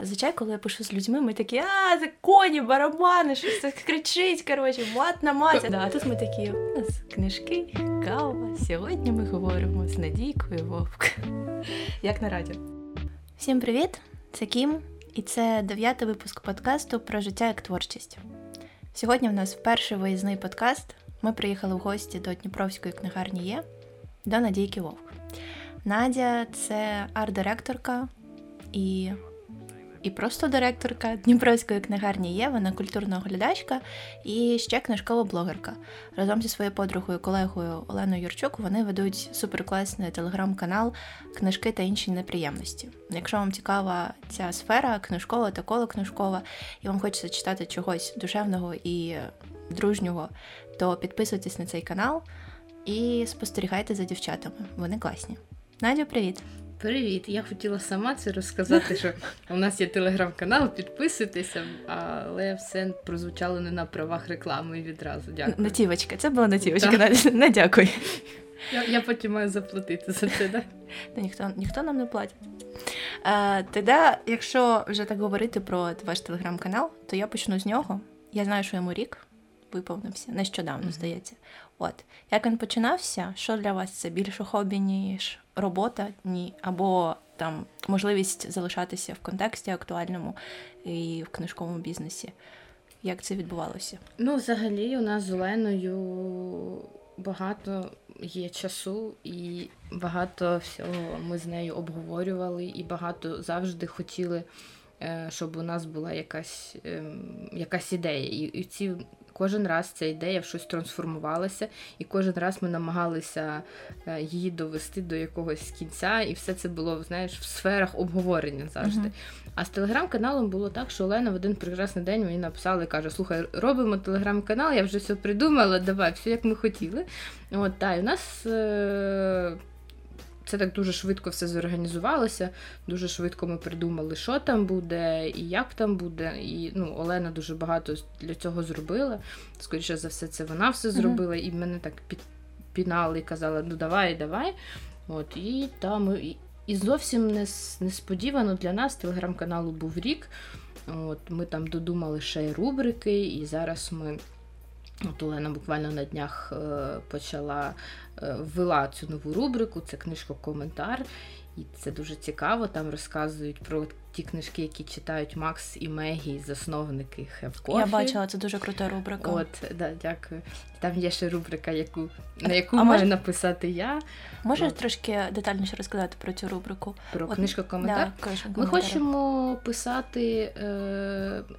Зазвичай, коли я пишу з людьми, ми такі, це коні, барабани, щось так кричить, коротше, мат на маті. А тут ми такі, у нас книжки, кава, сьогодні ми говоримо з Надійкою Вовк. Як на радіо. Всім привіт, це Кім, і це 9-й випуск подкасту про життя як творчість. Сьогодні в нас перший виїзний подкаст. Ми приїхали в гості до Дніпровської книгарні Є, до Надійки Вовк. Надя – це арт-директорка і просто директорка Дніпровської книгарні Є, вона культурна оглядачка і ще книжкова блогерка. Разом зі своєю подругою, колегою Оленою Юрчук вони ведуть суперкласний телеграм-канал «Книжки та інші неприємності». Якщо вам цікава ця сфера, книжкова та колокнижкова, і вам хочеться читати чогось душевного і дружнього, то підписуйтесь на цей канал і спостерігайте за дівчатами. Вони класні. Надю, привіт! Привіт! Я хотіла сама це розказати, що у нас є телеграм-канал, підписуйтеся, але все прозвучало не на правах реклами відразу. Дякую. Натівочка, це була натівочка, не дякую. Я потім маю заплатити за це, так? Та ніхто нам не платить. Тоді, якщо вже так говорити про ваш телеграм-канал, то я почну з нього. Я знаю, що йому рік виповнився, нещодавно, здається. От. Як він починався, що для вас це більше хобі, ніж робота? Ні. Або там можливість залишатися в контексті актуальному і в книжковому бізнесі. Як це відбувалося? Ну, взагалі, у нас з Оленою багато є часу і багато всього ми з нею обговорювали і багато завжди хотіли, щоб у нас була якась ідея. І ці... Кожен раз ця ідея в щось трансформувалася, і кожен раз ми намагалися її довести до якогось кінця, і все це було, знаєш, в сферах обговорення завжди. Uh-huh. А з телеграм-каналом було так, що Олена в один прекрасний день мені написала і каже, слухай, робимо телеграм-канал, я вже все придумала, давай, все як ми хотіли. От, та, і у нас... Це так дуже швидко все зорганізувалося, дуже швидко ми придумали, що там буде і як там буде. І Олена дуже багато для цього зробила. Скоріше за все, це вона все зробила. І мене так підпінали і казала, давай. От, і там і зовсім несподівано для нас телеграм-каналу був рік. От, ми там додумали ще й рубрики, і зараз ми... От Олена буквально на днях почала, ввела цю нову рубрику, це книжко-коментар, і це дуже цікаво, там розказують про ті книжки, які читають Макс і Мегі, засновники Хевкофе. Я бачила, це дуже крута рубрика. От, да, дякую. Там є ще рубрика, на яку маю написати я. Можеш трошки детальніше розказати про цю рубрику? Про книжко-коментар? Да, ми хочемо писати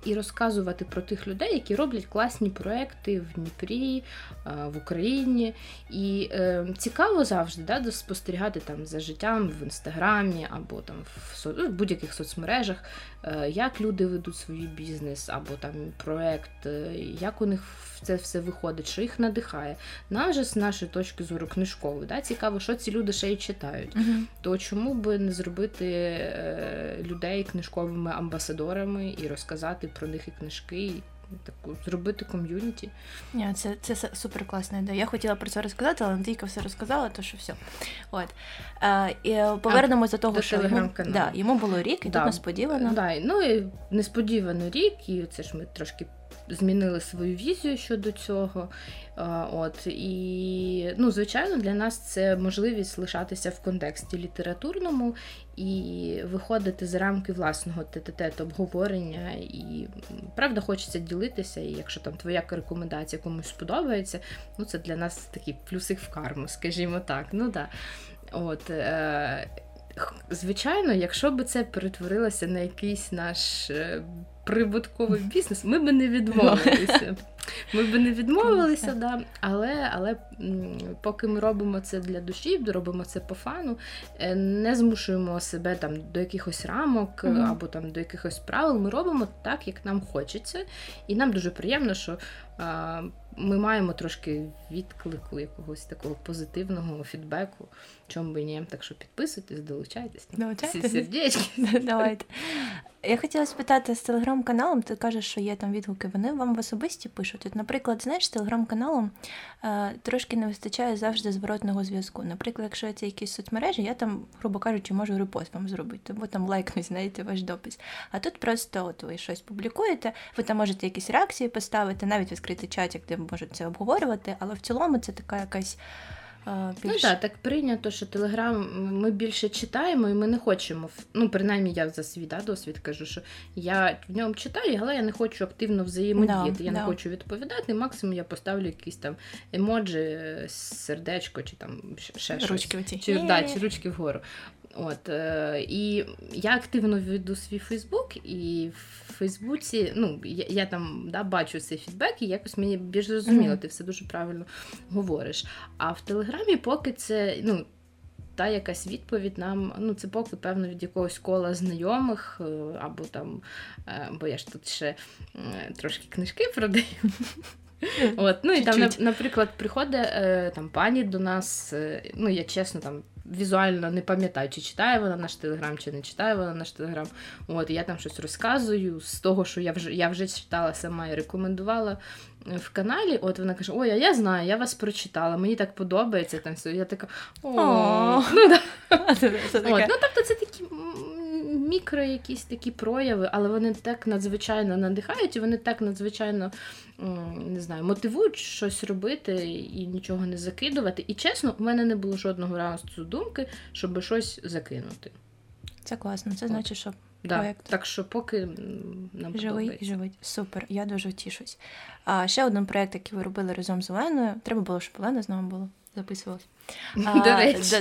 і розказувати про тих людей, які роблять класні проекти в Дніпрі, в Україні. І цікаво завжди спостерігати там за життям в Інстаграмі або там в будь-яких соцмережах. Як люди ведуть свій бізнес або там проект, як у них це все виходить, що їх надихає. Нам же з нашої точки зору книжкової, цікаво, що ці люди ще й читають. Uh-huh. То чому би не зробити людей книжковими амбасадорами і розказати про них і книжки, і зробити ком'юніті. Це суперкласна ідея. Я хотіла про це розказати, але Надійка все розказала, то що все. От. І повернемось до того, що йому було рік, і тут несподівано. І несподівано рік, і це ж ми трошки змінили свою візію щодо цього. От. І, звичайно, для нас це можливість лишатися в контексті літературному і виходити за рамки власного обговорення. І, правда, хочеться ділитися, і якщо там твоя рекомендація комусь сподобається, це для нас такий плюсик в карму, скажімо так. От. Звичайно, якщо б це перетворилося на якийсь наш прибутковий бізнес, ми б не відмовилися. Але поки ми робимо це для душі, робимо це по фану, не змушуємо себе до якихось рамок або до якихось правил. Ми робимо так, як нам хочеться. І нам дуже приємно, що ми маємо трошки відклику якогось такого позитивного фідбеку. Чому би ні? Так що підписуйтесь, долучайтесь. Всі сердечки. Давайте. Я хотіла спитати, з телеграм-каналом, ти кажеш, що є там відгуки, вони вам в особисті пишуть? От, наприклад, знаєш, з телеграм-каналом трошки не вистачає завжди зворотного зв'язку. Наприклад, якщо це якісь соцмережі, я там, грубо кажучи, можу репост вам зробити, бо там лайкнуть, знаєте, ваш допис. А тут просто от ви щось публікуєте, ви там можете якісь реакції поставити, навіть відкрити чатик, де можуть це обговорювати, але в цілому це така якась... більш... Ну так, так прийнято, що Телеграм ми більше читаємо і ми не хочемо, ну принаймні я за свій досвід кажу, що я в ньому читаю, але я не хочу активно взаємодіяти, я не хочу відповідати, максимум я поставлю якісь там емоджі, сердечко чи там ще ручки щось, чи ручки вгору. От, і я активно веду свій Фейсбук, і в Фейсбуці, ну, я там бачу цей фідбек, і якось мені більш зрозуміло, ти все дуже правильно говориш. А в Телеграмі поки це, ну, та якась відповідь нам, ну, це поки, певно, від якогось кола знайомих, або там, бо я ж тут ще трошки книжки продаю. От, ну, і там, наприклад, приходить там пані до нас, ну, я чесно, там, візуально не пам'ятаю, чи читає вона наш Телеграм, чи не читає вона наш Телеграм. От, я там щось розказую з того, що я вже читала сама і рекомендувала в каналі. От вона каже: "Ой, а я знаю, я вас прочитала, мені так подобається". Там все. Я така: "О". Ну, тобто це такі мікро якісь такі прояви, але вони так надзвичайно надихають і вони так надзвичайно, не знаю, мотивують щось робити і нічого не закидувати. І чесно, в мене не було жодного разу думки, щоб щось закинути. Це класно, це значить, що проєкт. Так що поки нам живий і живий. Супер, я дуже тішусь. А ще один проєкт, який ви робили разом з Оленою, треба було, щоб Олена з нами була. Записувалась.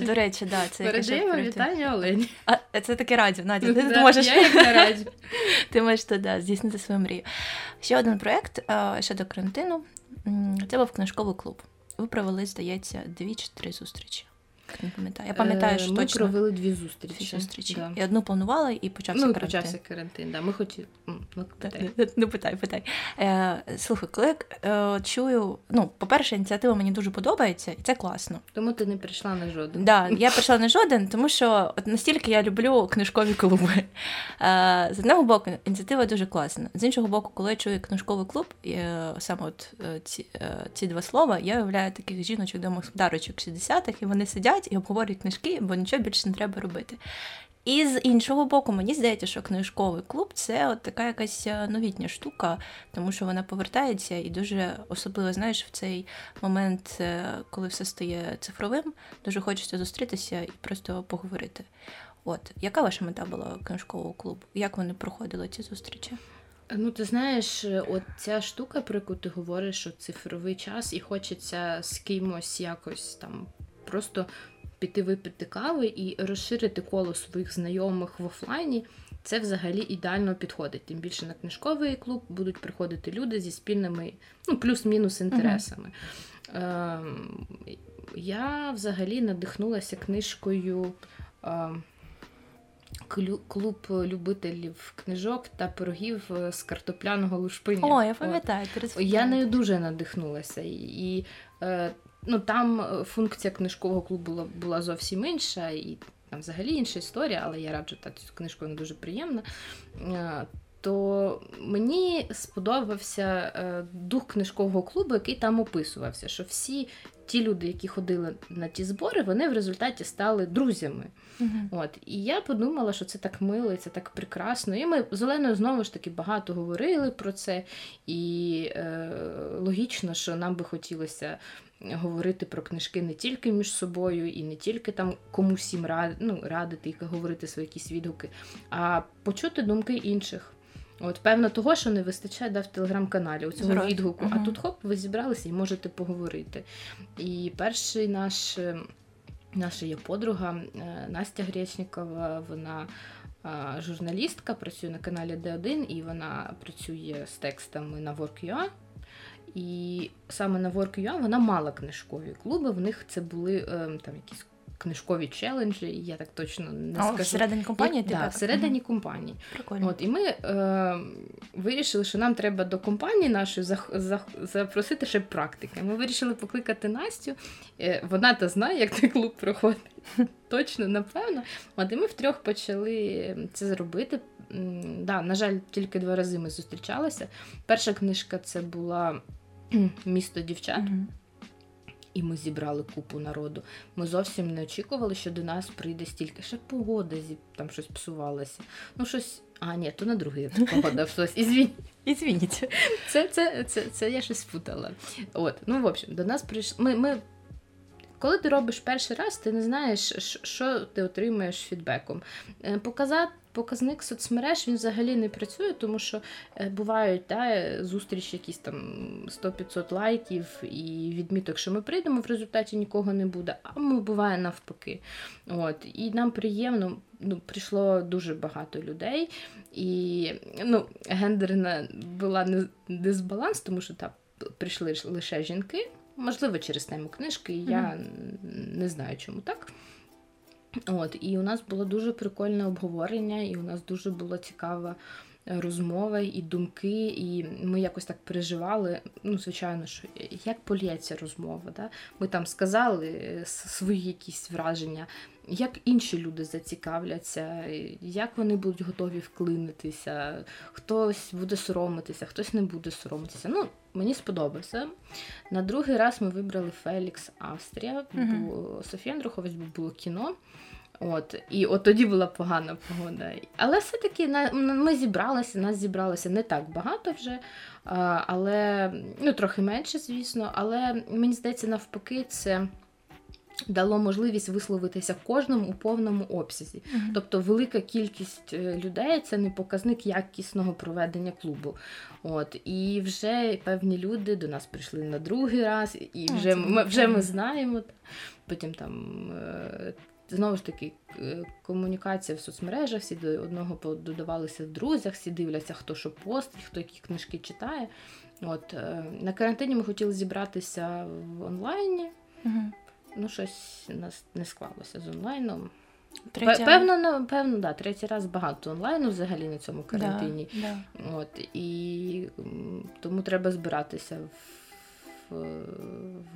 До речі, да, це передаємо вітання Олені. А це таке радіо, Надя, ти тут можеш. Я як на радіо. Ти можеш туди здійснити свою мрію. Ще один проєкт, ще до карантину, це був книжковий клуб. Ви провели, здається, 2 чи 3 зустрічі. Я пам'ятаю, що ми точно провели 2 зустрічі. Да. І одну планували, і почався карантин. Почався карантин, да. Ми хотіли... питай. Слухай, коли чую... Ну, по-перше, ініціатива мені дуже подобається, і це класно. Тому ти не прийшла на жоден. Да, я прийшла на жоден, тому що от настільки я люблю книжкові клуби. З одного боку, ініціатива дуже класна. З іншого боку, коли я чую книжковий клуб, саме от ці 2 слова, я уявляю таких жіночок, домогосподарочок 60-х, і вони сидять і обговорюють книжки, бо нічого більше не треба робити. І з іншого боку, мені здається, що книжковий клуб – це от така якась новітня штука, тому що вона повертається і дуже, особливо, знаєш, в цей момент, коли все стає цифровим, дуже хочеться зустрітися і просто поговорити. От, яка ваша мета була книжкового клубу? Як вони проходили ці зустрічі? Ну, ти знаєш, от ця штука, про яку ти говориш, що цифровий час і хочеться з кимось якось там просто піти випити кави і розширити коло своїх знайомих в офлайні, це взагалі ідеально підходить. Тим більше на книжковий клуб будуть приходити люди зі спільними, ну, плюс-мінус інтересами. Я взагалі надихнулася книжкою «Клуб любителів книжок та пирогів з картопляного лушпиня». О, я пам'ятаю. Я нею дуже надихнулася. І ну, там функція книжкового клубу була зовсім інша, і там взагалі інша історія, але я раджу, та цю книжку вона дуже приємна. То мені сподобався дух книжкового клубу, який там описувався, що всі ті люди, які ходили на ті збори, вони в результаті стали друзями. От. І я подумала, що це так мило, і це так прекрасно. І ми з Оленою знову ж таки багато говорили про це, і логічно, що нам би хотілося говорити про книжки не тільки між собою, і не тільки там комусь їм радити, і говорити свої якісь відгуки, а почути думки інших. От, певно, того, що не вистачає в телеграм-каналі, у цього відгуку. А тут хоп, ви зібралися і можете поговорити. І перший наша є подруга Настя Гречнікова, вона журналістка, працює на каналі D1, і вона працює з текстами на Work.ua. І саме на Work.ua вона мала книжкові клуби, в них це були там якісь книжкові челенджі, я так точно не скажу. Всередині компанії? Так, всередині компанії. Прикольно. От, і ми вирішили, що нам треба до компанії нашої запросити ще практики. Ми вирішили покликати Настю, вона та знає, як цей клуб проходить. Точно, напевно. От, і ми втрьох почали це зробити. да, на жаль, тільки 2 рази ми зустрічалися. Перша книжка це була «Місто дівчат». Mm-hmm. І ми зібрали купу народу. Ми зовсім не очікували, що до нас прийде стільки. Ще погода, там щось псувалося. Ну, щось... А, ні, то на другий погода псувалася. Ізвініть. Це я щось спутала. От, ну, в общем, до нас прийшли... Ми... Коли ти робиш перший раз, ти не знаєш, що ти отримаєш фідбеком. Показник соцмереж, він взагалі не працює, тому що бувають зустрічі якісь там 100-500 лайків і відміток, що ми прийдемо, в результаті нікого не буде, а буває навпаки. От. І нам приємно, прийшло дуже багато людей, і гендерна була дисбаланс, тому що там прийшли лише жінки, можливо, через тему книжки, я не знаю, чому так. От, і у нас було дуже прикольне обговорення, і у нас дуже була цікава розмова, і думки, і ми якось так переживали, звичайно, що як полється розмова, да? Ми там сказали свої якісь враження, як інші люди зацікавляться, як вони будуть готові вклинитися, хтось буде соромитися, хтось не буде соромитися. Мені сподобався. На другий раз ми вибрали «Фелікс Австрія», бо Софія Андрухович, було кіно. От, і от тоді була погана погода. Але все-таки ми зібралися, нас зібралося не так багато вже, але, трохи менше, звісно, але мені здається, навпаки, це дало можливість висловитися кожному у повному обсязі. Mm-hmm. Тобто велика кількість людей – це не показник якісного проведення клубу. От. І вже певні люди до нас прийшли на другий раз, і вже ми знаємо. Потім там, знову ж таки, комунікація в соцмережах, всі до одного додавалися в друзях, всі дивляться, хто що постить, хто які книжки читає. От. На карантині ми хотіли зібратися в онлайні. Mm-hmm. Щось у нас не склалося з онлайном. Певно, 3-й раз багато онлайну взагалі на цьому карантині. Да. От, і тому треба збиратися в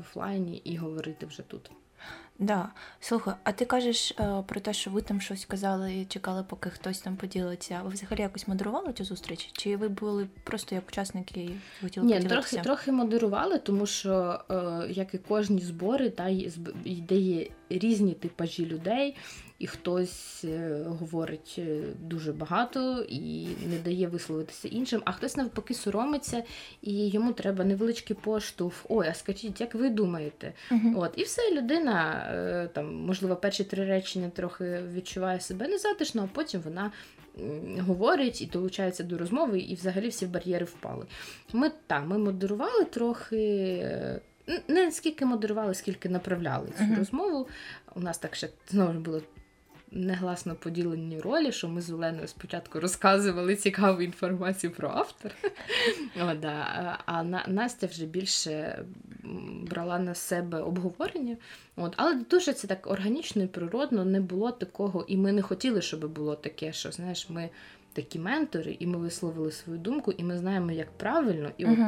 офлайні і говорити вже тут. Да. Слухай, а ти кажеш про те, що ви там щось казали і чекали, поки хтось там поділиться. Ви взагалі якось модерували цю зустріч? Чи ви були просто як учасники і хотіли поділитися? Ні, трохи модерували, тому що, як і кожні збори, де є різні типажі людей, і хтось говорить дуже багато і не дає висловитися іншим, а хтось навпаки соромиться, і йому треба невеличкий поштовх. Ой, а скажіть, як ви думаєте? Угу. От, і все, людина... Там, можливо, перші 3 речення трохи відчуває себе незатишно, а потім вона говорить і долучається до розмови, і взагалі всі бар'єри впали. Ми модерували трохи, не скільки модерували, скільки направляли цю розмову. У нас так ще, знову ж, було негласно поділені ролі, що ми з Оленою спочатку розказували цікаву інформацію про автора. А Настя вже більше брала на себе обговорення. Але дуже це так органічно і природно, не було такого, і ми не хотіли, щоб було таке, що, знаєш, ми такі ментори, і ми висловили свою думку, і ми знаємо, як правильно, і от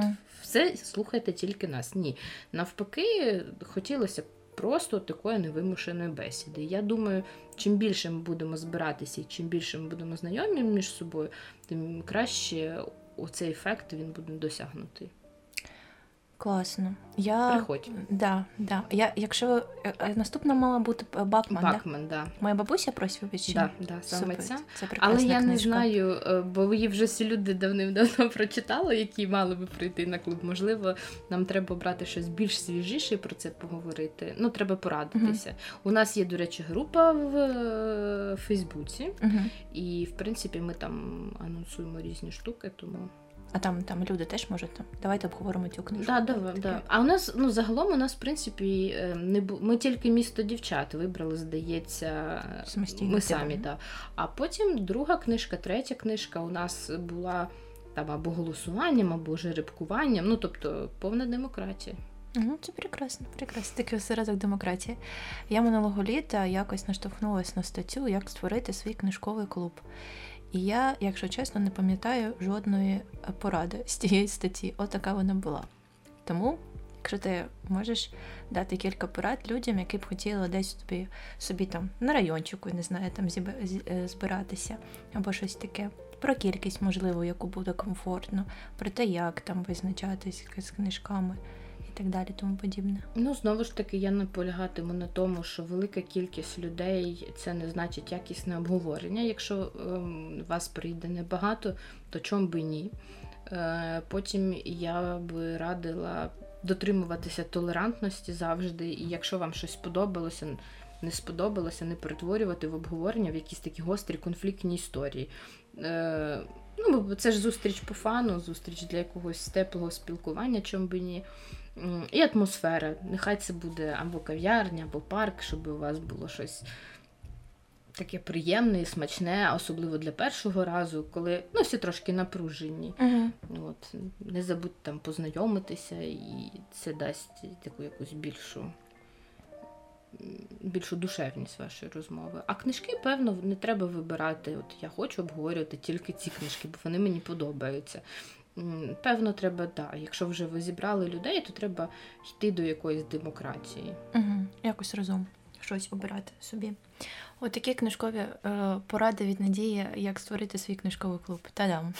все, слухайте тільки нас. Ні. Навпаки, хотілося просто такої невимушеної бесіди. Я думаю, чим більше ми будемо збиратися і чим більше ми будемо знайомі між собою, тим краще оцей ефект він буде досягнутий. Класно. Приходь. Да. Якщо наступна мала бути Бакман, да? Моя бабуся просила відчинити. Да, саме ця. Це прекрасна книжка. Але я не знаю, бо її вже всі люди давним-давно прочитали, які мали би прийти на клуб. Можливо, нам треба брати щось більш свіжіше і про це поговорити. Треба порадитися. У нас є, до речі, група в Фейсбуці. І, в принципі, ми там анонсуємо різні штуки, тому... А там люди теж можуть там. Давайте обговоримо цю книжку. Да. А у нас, загалом у нас, в принципі, ми тільки «Місто дівчат» вибрали, здається, самостійно. Ми самі, да. А потім 2-га книжка, 3-я книжка у нас була там або голосуванням, або жеребкуванням, тобто повна демократія. Це прекрасно. Такий осередок демократії. Я минулого літа якось наштовхнулась на статтю «Як створити свій книжковий клуб». І я, якщо чесно, не пам'ятаю жодної поради з тієї статті. Отака вона була. Тому, якщо ти можеш дати кілька порад людям, які б хотіли десь собі там на райончику, не знаю, там збиратися або щось таке, про кількість, можливо, яку буде комфортно, про те, як там визначатись з книжками і так далі, тому подібне. Ну, знову ж таки, я наполягатиму на тому, що велика кількість людей – це не значить якісне обговорення. Якщо вас прийде небагато, то чому би ні. Потім я би радила дотримуватися толерантності завжди, і якщо вам щось сподобалося, не сподобалося, не перетворювати в обговорення в якісь такі гострі конфліктні історії. Ну, це ж зустріч по фану, зустріч для якогось теплого спілкування, чому би ні. І атмосфера. Нехай це буде або кав'ярня, або парк, щоб у вас було щось таке приємне і смачне, особливо для першого разу, коли всі трошки напружені. Uh-huh. От. Не забудьте там познайомитися, і це дасть таку якусь більшу душевність вашої розмови. А книжки, певно, не треба вибирати. От я хочу обговорювати тільки ці книжки, бо вони мені подобаються. Певно, треба, так. Якщо вже ви зібрали людей, то треба йти до якоїсь демократії. Угу. Якось разом щось обирати собі. Отакі книжкові поради від Надії, як створити свій книжковий клуб. Та-дам!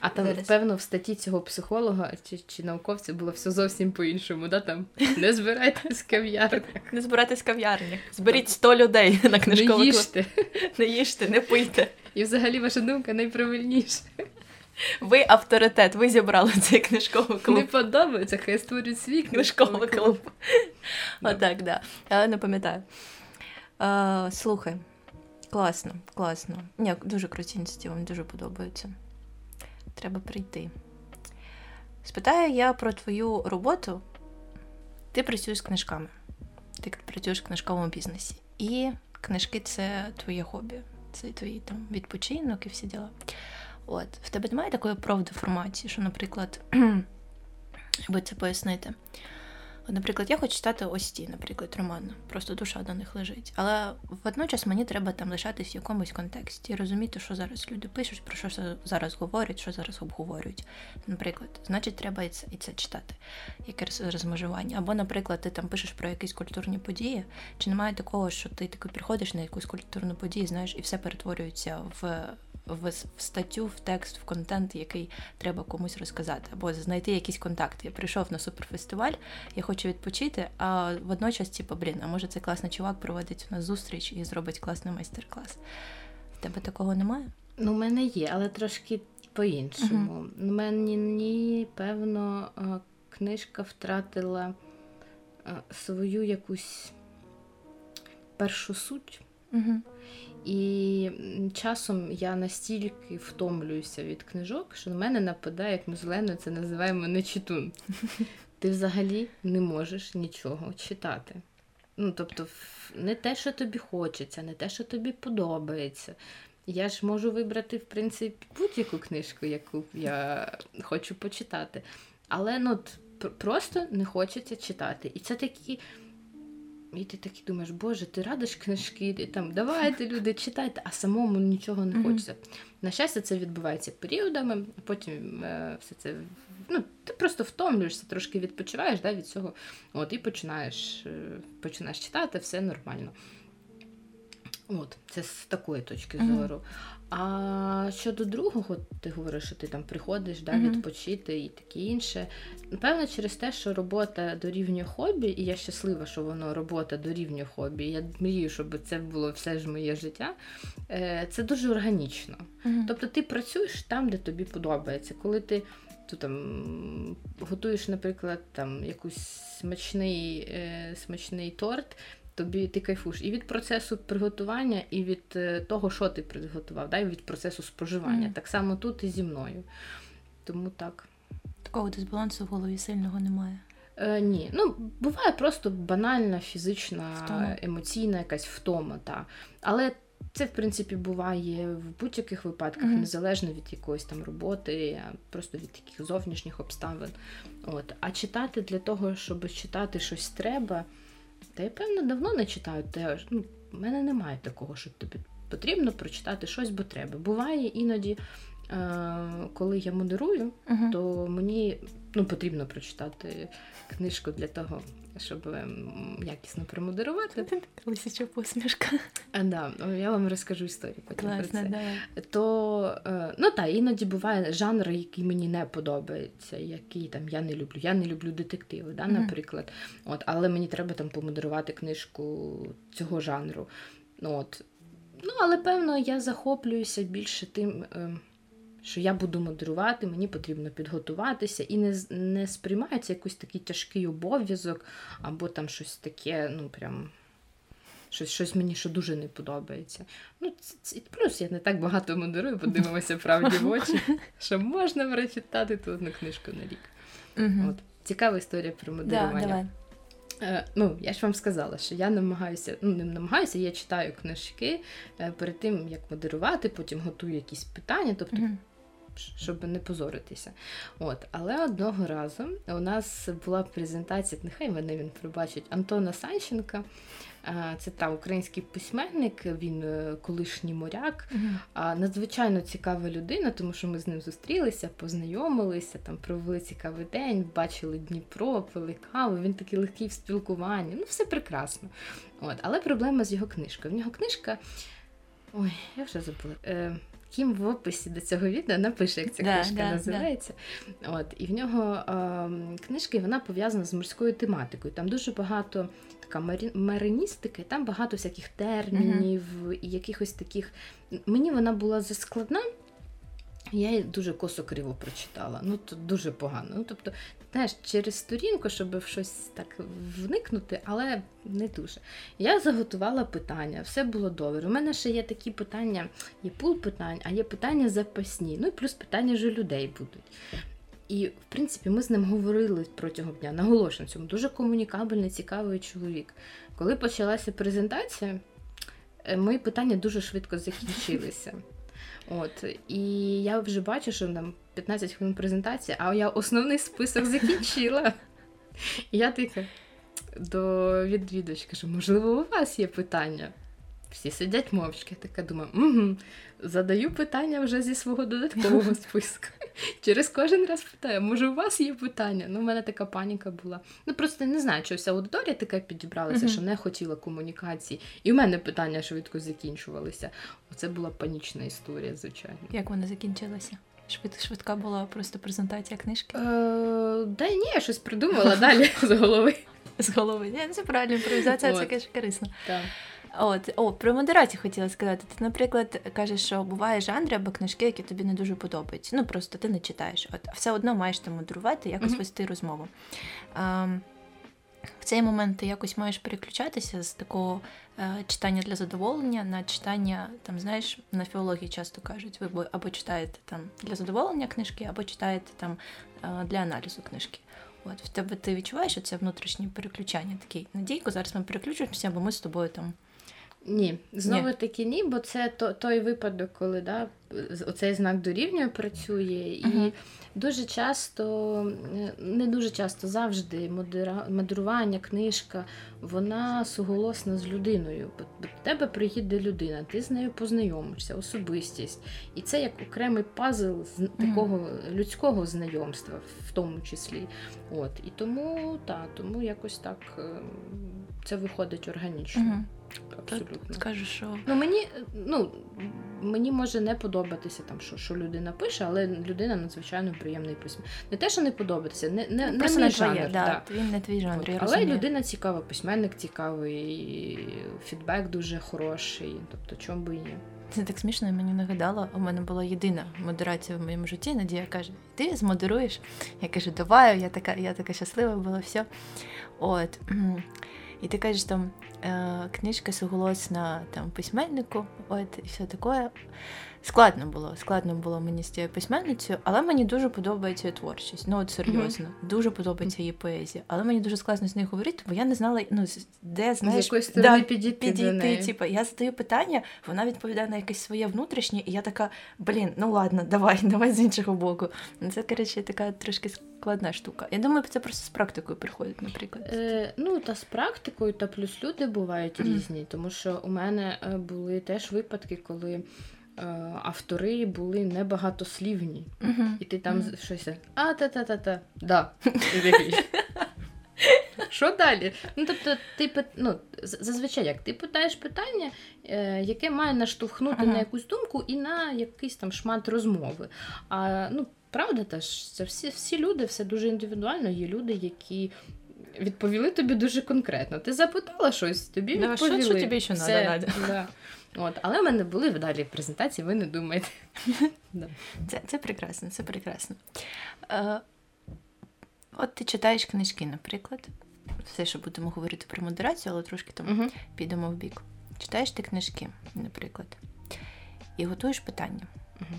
А там, певно, в статті цього психолога чи науковця було все зовсім по-іншому, да? Там не збирайтесь в кав'ярнях. Не збирайтесь в кав'ярнях. Зберіть 100 людей на книжковий клуб. Не їжте, не пийте. І взагалі ваша думка найправильніша. Ви авторитет, ви зібрали цей книжковий клуб. Не подобається, хай створюють свій книжковий клуб. Отак, да. Я не пам'ятаю. Слухай, класно. Ні, дуже круті ініціативи, мені дуже подобаються. Треба прийти. Спитаю я про твою роботу. Ти працюєш з книжками. Ти працюєш в книжковому бізнесі. І книжки – це твоє хобі. Це твій там відпочинок і всі діла. От. В тебе немає такої профдеформації, що, наприклад, аби це пояснити. От, наприклад, я хочу читати ось ті, наприклад, романи. Просто душа до них лежить. Але водночас мені треба там лишатись в якомусь контексті і розуміти, що зараз люди пишуть, про що зараз говорять, що зараз обговорюють. Наприклад, значить, треба і це читати, яке розмежування. Або, наприклад, ти там пишеш про якісь культурні події, чи немає такого, що ти таки приходиш на якусь культурну подію, знаєш, і все перетворюється в статтю, в текст, в контент, який треба комусь розказати, або знайти якісь контакти. Я прийшов на суперфестиваль, я хочу відпочити, а водночас, а може цей класний чувак проводить у нас зустріч і зробить класний майстер-клас. В тебе такого немає? Ну, в мене є, але трошки по-іншому. Угу. Мені, певно, книжка втратила свою якусь першу суть. Угу. І часом я настільки втомлююся від книжок, що на мене нападає, як ми з Оленою це називаємо, нечитун. Ти взагалі не можеш нічого читати. Ну, тобто, не те, що тобі хочеться, не те, що тобі подобається. Я ж можу вибрати, в принципі, будь-яку книжку, яку я хочу почитати. Але, просто не хочеться читати. І це такі... І ти таки думаєш, боже, ти радиш книжки, ти там, давайте, люди, читайте, а самому нічого не хочеться. Mm-hmm. На щастя, це відбувається періодами, а потім все це, ти просто втомлюєшся, трошки відпочиваєш, да, від цього, от, і починаєш читати, все нормально. От, це з такої точки зору. Mm-hmm. А щодо другого, ти говориш, що ти там приходиш, да, mm-hmm. відпочити і таке інше. Напевно, через те, що робота дорівнює хобі, і я щаслива, що робота дорівнює хобі, я мрію, щоб це було все ж моє життя, це дуже органічно. Mm-hmm. Тобто ти працюєш там, де тобі подобається. Коли ти там готуєш, наприклад, там якийсь смачний торт, ти кайфуєш і від процесу приготування, і від того, що ти приготував, да, і від процесу споживання. Mm. Так само тут і зі мною. Тому так. Такого дисбалансу в голові сильного немає? Ні. Буває просто банальна фізична, втома. Емоційна якась втома. Та. Але це, в принципі, буває в будь-яких випадках, mm-hmm. незалежно від якоїсь там роботи, просто від таких зовнішніх обставин. От. А читати для того, щоб читати щось треба, та я, певно, давно не читаю. В мене немає такого, що тобі потрібно прочитати щось, бо треба. Буває іноді, коли я модерую, uh-huh. то мені ну, потрібно прочитати книжку для того, щоб якісно промодерувати. Там така лисяча посмішка. Да, я вам розкажу історію потім. Класно, про це. Да. То, ну так, іноді буває жанр, який мені не подобається, який там я не люблю. Я не люблю детективи, да, наприклад. От, але мені треба там помодерувати книжку цього жанру. От. Ну, але, певно, я захоплююся більше тим, що я буду модерувати, мені потрібно підготуватися, і не сприймається якийсь такий тяжкий обов'язок, або там щось таке, ну, прям, щось мені, що дуже не подобається. Ну, плюс я не так багато модерую, подивимося правді в очі, що можна прочитати ту одну книжку на рік. Угу. От. Цікава історія про модерування. Да, давай. Ну, я ж вам сказала, що я намагаюся, ну, не намагаюся, я читаю книжки перед тим, як модерувати, потім готую якісь питання, тобто, щоб не позоритися. От. Але одного разу у нас була презентація, нехай мене він пробачить, Антона Санченка. Це там український письменник, він колишній моряк, надзвичайно цікава людина, тому що ми з ним зустрілися, познайомилися, там провели цікавий день, бачили Дніпро, пили каву, він такий легкий в спілкуванні, ну все прекрасно. От. Але проблема з його книжкою. В нього книжка, ой, я вже забула, Кім в описі до цього відео напише, як ця книжка називається. От. І в нього книжка, вона пов'язана з морською тематикою, там дуже багато мариністики, там багато всяких термінів і якихось таких. Мені вона була заскладна, я її дуже косо-криво прочитала. Ну, то дуже погано. Ну, тобто, знаєш, через сторінку, щоб в щось так вникнути, але не дуже. Я заготувала питання, все було добре. У мене ще є такі питання, є пул питань, а є питання запасні. Ну, і плюс питання вже людей будуть. І, в принципі, ми з ним говорили протягом дня, наголошую цьому, дуже комунікабельний, цікавий чоловік. Коли почалася презентація, мої питання дуже швидко закінчилися. От. І я вже бачу, що там 15 хвилин презентації, а я основний список закінчила. І я така до відвідувачки, що, можливо, у вас є питання? Всі сидять мовчки. Така думаю, задаю питання вже зі свого додаткового списку. Через кожен раз питаю, може, у вас є питання? Ну, в мене така паніка була. Ну, просто не знаю, чогось аудиторія така підібралася, що не хотіла комунікації. І в мене питання швидко закінчувалися. Оце була панічна історія, звичайно. Як вона закінчилася? Швидка була просто презентація книжки? Да ні, я щось придумала далі з голови. З голови. Ні, це правильно, імпровізація, це, звісно, корисно. Так. От, про модерацію хотіла сказати. Ти, наприклад, кажеш, що буває жанри або книжки, які тобі не дуже подобаються. Ну, просто ти не читаєш. От, все одно маєш там модерувати, якось вести розмову. В цей момент ти якось маєш переключатися з такого читання для задоволення на читання, там, знаєш, на філології часто кажуть, ви або читаєте там для задоволення книжки, або читаєте там для аналізу книжки. От, в тебе ти відчуваєш, що це внутрішнє переключання. Такий, Надійко, зараз ми переключимося, бо ми з тобою там... Ні, знову-таки ні, бо це той випадок, коли оцей знак дорівнює працює, і дуже часто, не дуже часто, завжди модерування, книжка, вона суголосна з людиною. До тебе приїде людина, ти з нею познайомишся, особистість. І це як окремий пазл з такого людського знайомства, в тому числі. От. І тому якось так це виходить органічно. Абсолютно. Кажу, що... мені може не подобатися, там, що людина пише, але людина надзвичайно приємний письменник. Не те, що не подобається, не мій жанр. Да. Він не твій жанр, я розумію. Але людина цікава, письменник цікавий, фідбек дуже хороший, тобто чому би і ні. Це так смішно, мені нагадала, у мене була єдина модерація в моєму житті. Надія каже, ти змодеруєш? Я кажу, давай, я така щаслива була, все. От... І ти кажеш, там, книжка суголосна там, письменнику, от, і все таке. Складно було мені з цією письменницею, але мені дуже подобається її творчість, ну от серйозно, дуже подобається її поезія, але мені дуже складно з нею говорити, бо я не знала, ну, де, знаєш, підійти до неї. Типу, я задаю питання, вона відповідає на якесь своє внутрішнє, і я така, ну ладно, давай з іншого боку. Це, коротше, така трошки складна штука. Я думаю, це просто з практикою приходить, наприклад. З практикою, та плюс люди бувають різні, тому що у мене були теж випадки, коли автори були небагатослівні. Uh-huh. І ти там uh-huh. щось а-та-та-та-та, да. Що далі? Ну, тобто, ти, ну, зазвичай, як ти питаєш питання, яке має наштовхнути ага. на якусь думку і на якийсь там шмат розмови. А, ну, правда теж, це всі люди, все дуже індивідуально. Є люди, які відповіли тобі дуже конкретно. Ти запитала щось, тобі відповіли. Що тобі ще треба, Надя? Да. От, але в мене були вдалі презентації, ви не думаєте. Це прекрасно, це прекрасно. От ти читаєш книжки, наприклад. Все, що будемо говорити про модерацію, але трошки там uh-huh. підемо в бік. Читаєш ти книжки, наприклад, і готуєш питання. Uh-huh.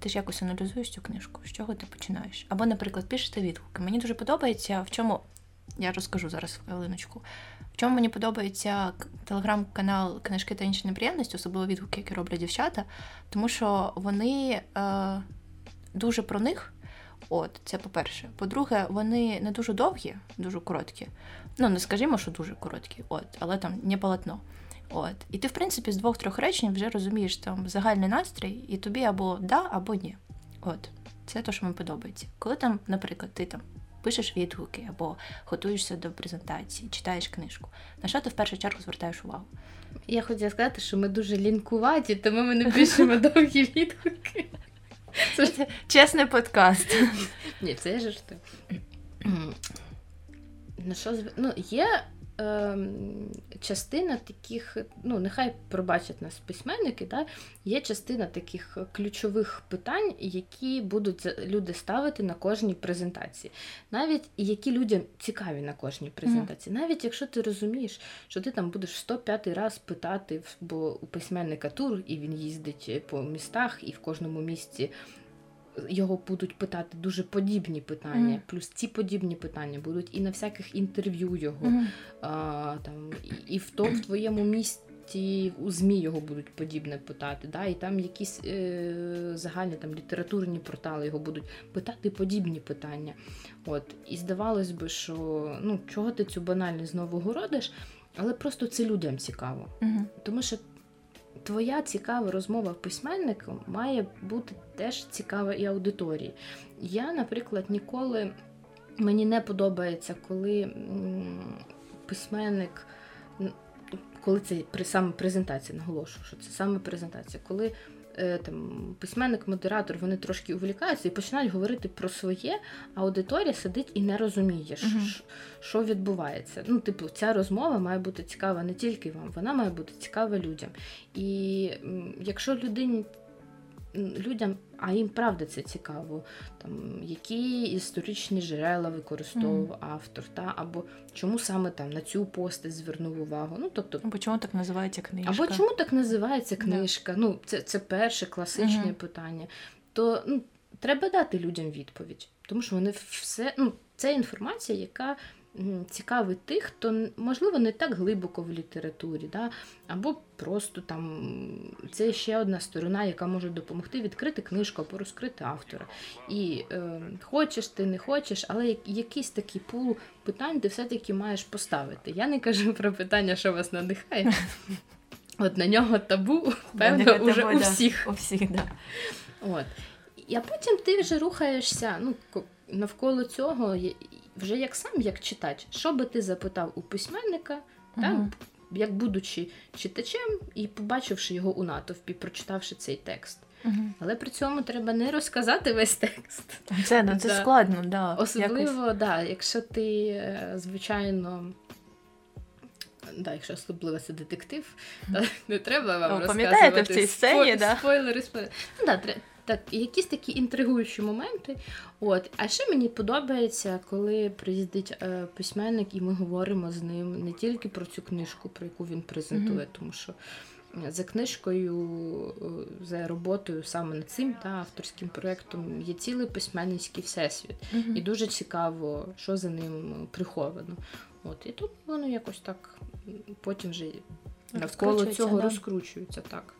Ти ж якось аналізуєш цю книжку, з чого ти починаєш? Або, наприклад, пишеш ти відгуки. Мені дуже подобається, в чому... Я розкажу зараз хвилиночку. В чому мені подобається телеграм-канал «Книжки та інші неприємності», особливо відгуки, які роблять дівчата, тому що вони дуже про них. От, це по-перше. По-друге, вони не дуже довгі, дуже короткі. Ну, не скажімо, що дуже короткі, от, але там не полотно. От. І ти, в принципі, з 2-3 речень вже розумієш там загальний настрій, і тобі або да, або ні. От, це те, що мені подобається. Коли там, наприклад, ти там пишеш відгуки, або готуєшся до презентації, читаєш книжку, на що ти в першу чергу звертаєш увагу? Я хотіла сказати, що ми дуже лінкуваті, тому ми не пишемо довгі відгуки. Це чесний подкаст. Ні, це я жартую. Ну, є частина таких, ну, нехай пробачать нас письменники, да? Є частина таких ключових питань, які будуть люди ставити на кожній презентації. Навіть, які людям цікаві на кожній презентації. Mm. Навіть якщо ти розумієш, що ти там будеш 105-й раз питати, бо у письменника тур, і він їздить по містах, і в кожному місті його будуть питати дуже подібні питання, mm. плюс ці подібні питання будуть і на всяких інтерв'ю його, mm. Там, і в твоєму місті у ЗМІ його будуть подібне питати, да? І там якісь загальні там, літературні портали його будуть питати подібні питання. От. І здавалось би, що ну, чого ти цю банальність знову городиш, але просто це людям цікаво. Mm. Тому що твоя цікава розмова письменником має бути теж цікава і аудиторії. Я, наприклад, ніколи... Мені не подобається, коли письменник... Коли це саме презентація, наголошую, що це саме презентація. Коли там, письменник, модератор, вони трошки увлікаються і починають говорити про своє, а аудиторія сидить і не розуміє, uh-huh. що відбувається. Ну, типу, ця розмова має бути цікава не тільки вам, вона має бути цікава людям. І якщо людям, а їм правда це цікаво, там, які історичні джерела використовував mm-hmm. автор, та, або чому саме там на цю постать звернув увагу. Ну, тобто, або чому так називається книжка. Yeah. Ну, це перше класичне mm-hmm. питання. То ну, треба дати людям відповідь, тому що вони все... Ну, це інформація, яка цікавить тих, хто, можливо, не так глибоко в літературі, да? Або просто там це ще одна сторона, яка може допомогти відкрити книжку або розкрити автора. І хочеш ти, не хочеш, але якийсь такий пул питань ти все-таки маєш поставити. Я не кажу про питання, що вас надихає. От на нього табу, певно, уже у всіх. А потім ти вже рухаєшся, ну, навколо цього, вже як сам, як читач, що би ти запитав у письменника, uh-huh. так, як будучи читачем і побачивши його у натовпі, прочитавши цей текст. Uh-huh. Але при цьому треба не розказати весь текст. Це, ну, це складно, да. Особливо, якось... да, якщо ти, звичайно, да, якщо особливо це детектив, mm-hmm. то не треба вам розказувати. Пам'ятаєте в цій сцені, да? Спойлери. Ну, да, так, якісь такі інтригуючі моменти. От. А ще мені подобається, коли приїздить письменник, і ми говоримо з ним не тільки про цю книжку, про яку він презентує, mm-hmm. тому що за книжкою, за роботою саме над цим та авторським проєктом є цілий письменницький всесвіт. Mm-hmm. І дуже цікаво, що за ним приховано. От. І тут воно якось так потім вже навколо цього розкручується. Так.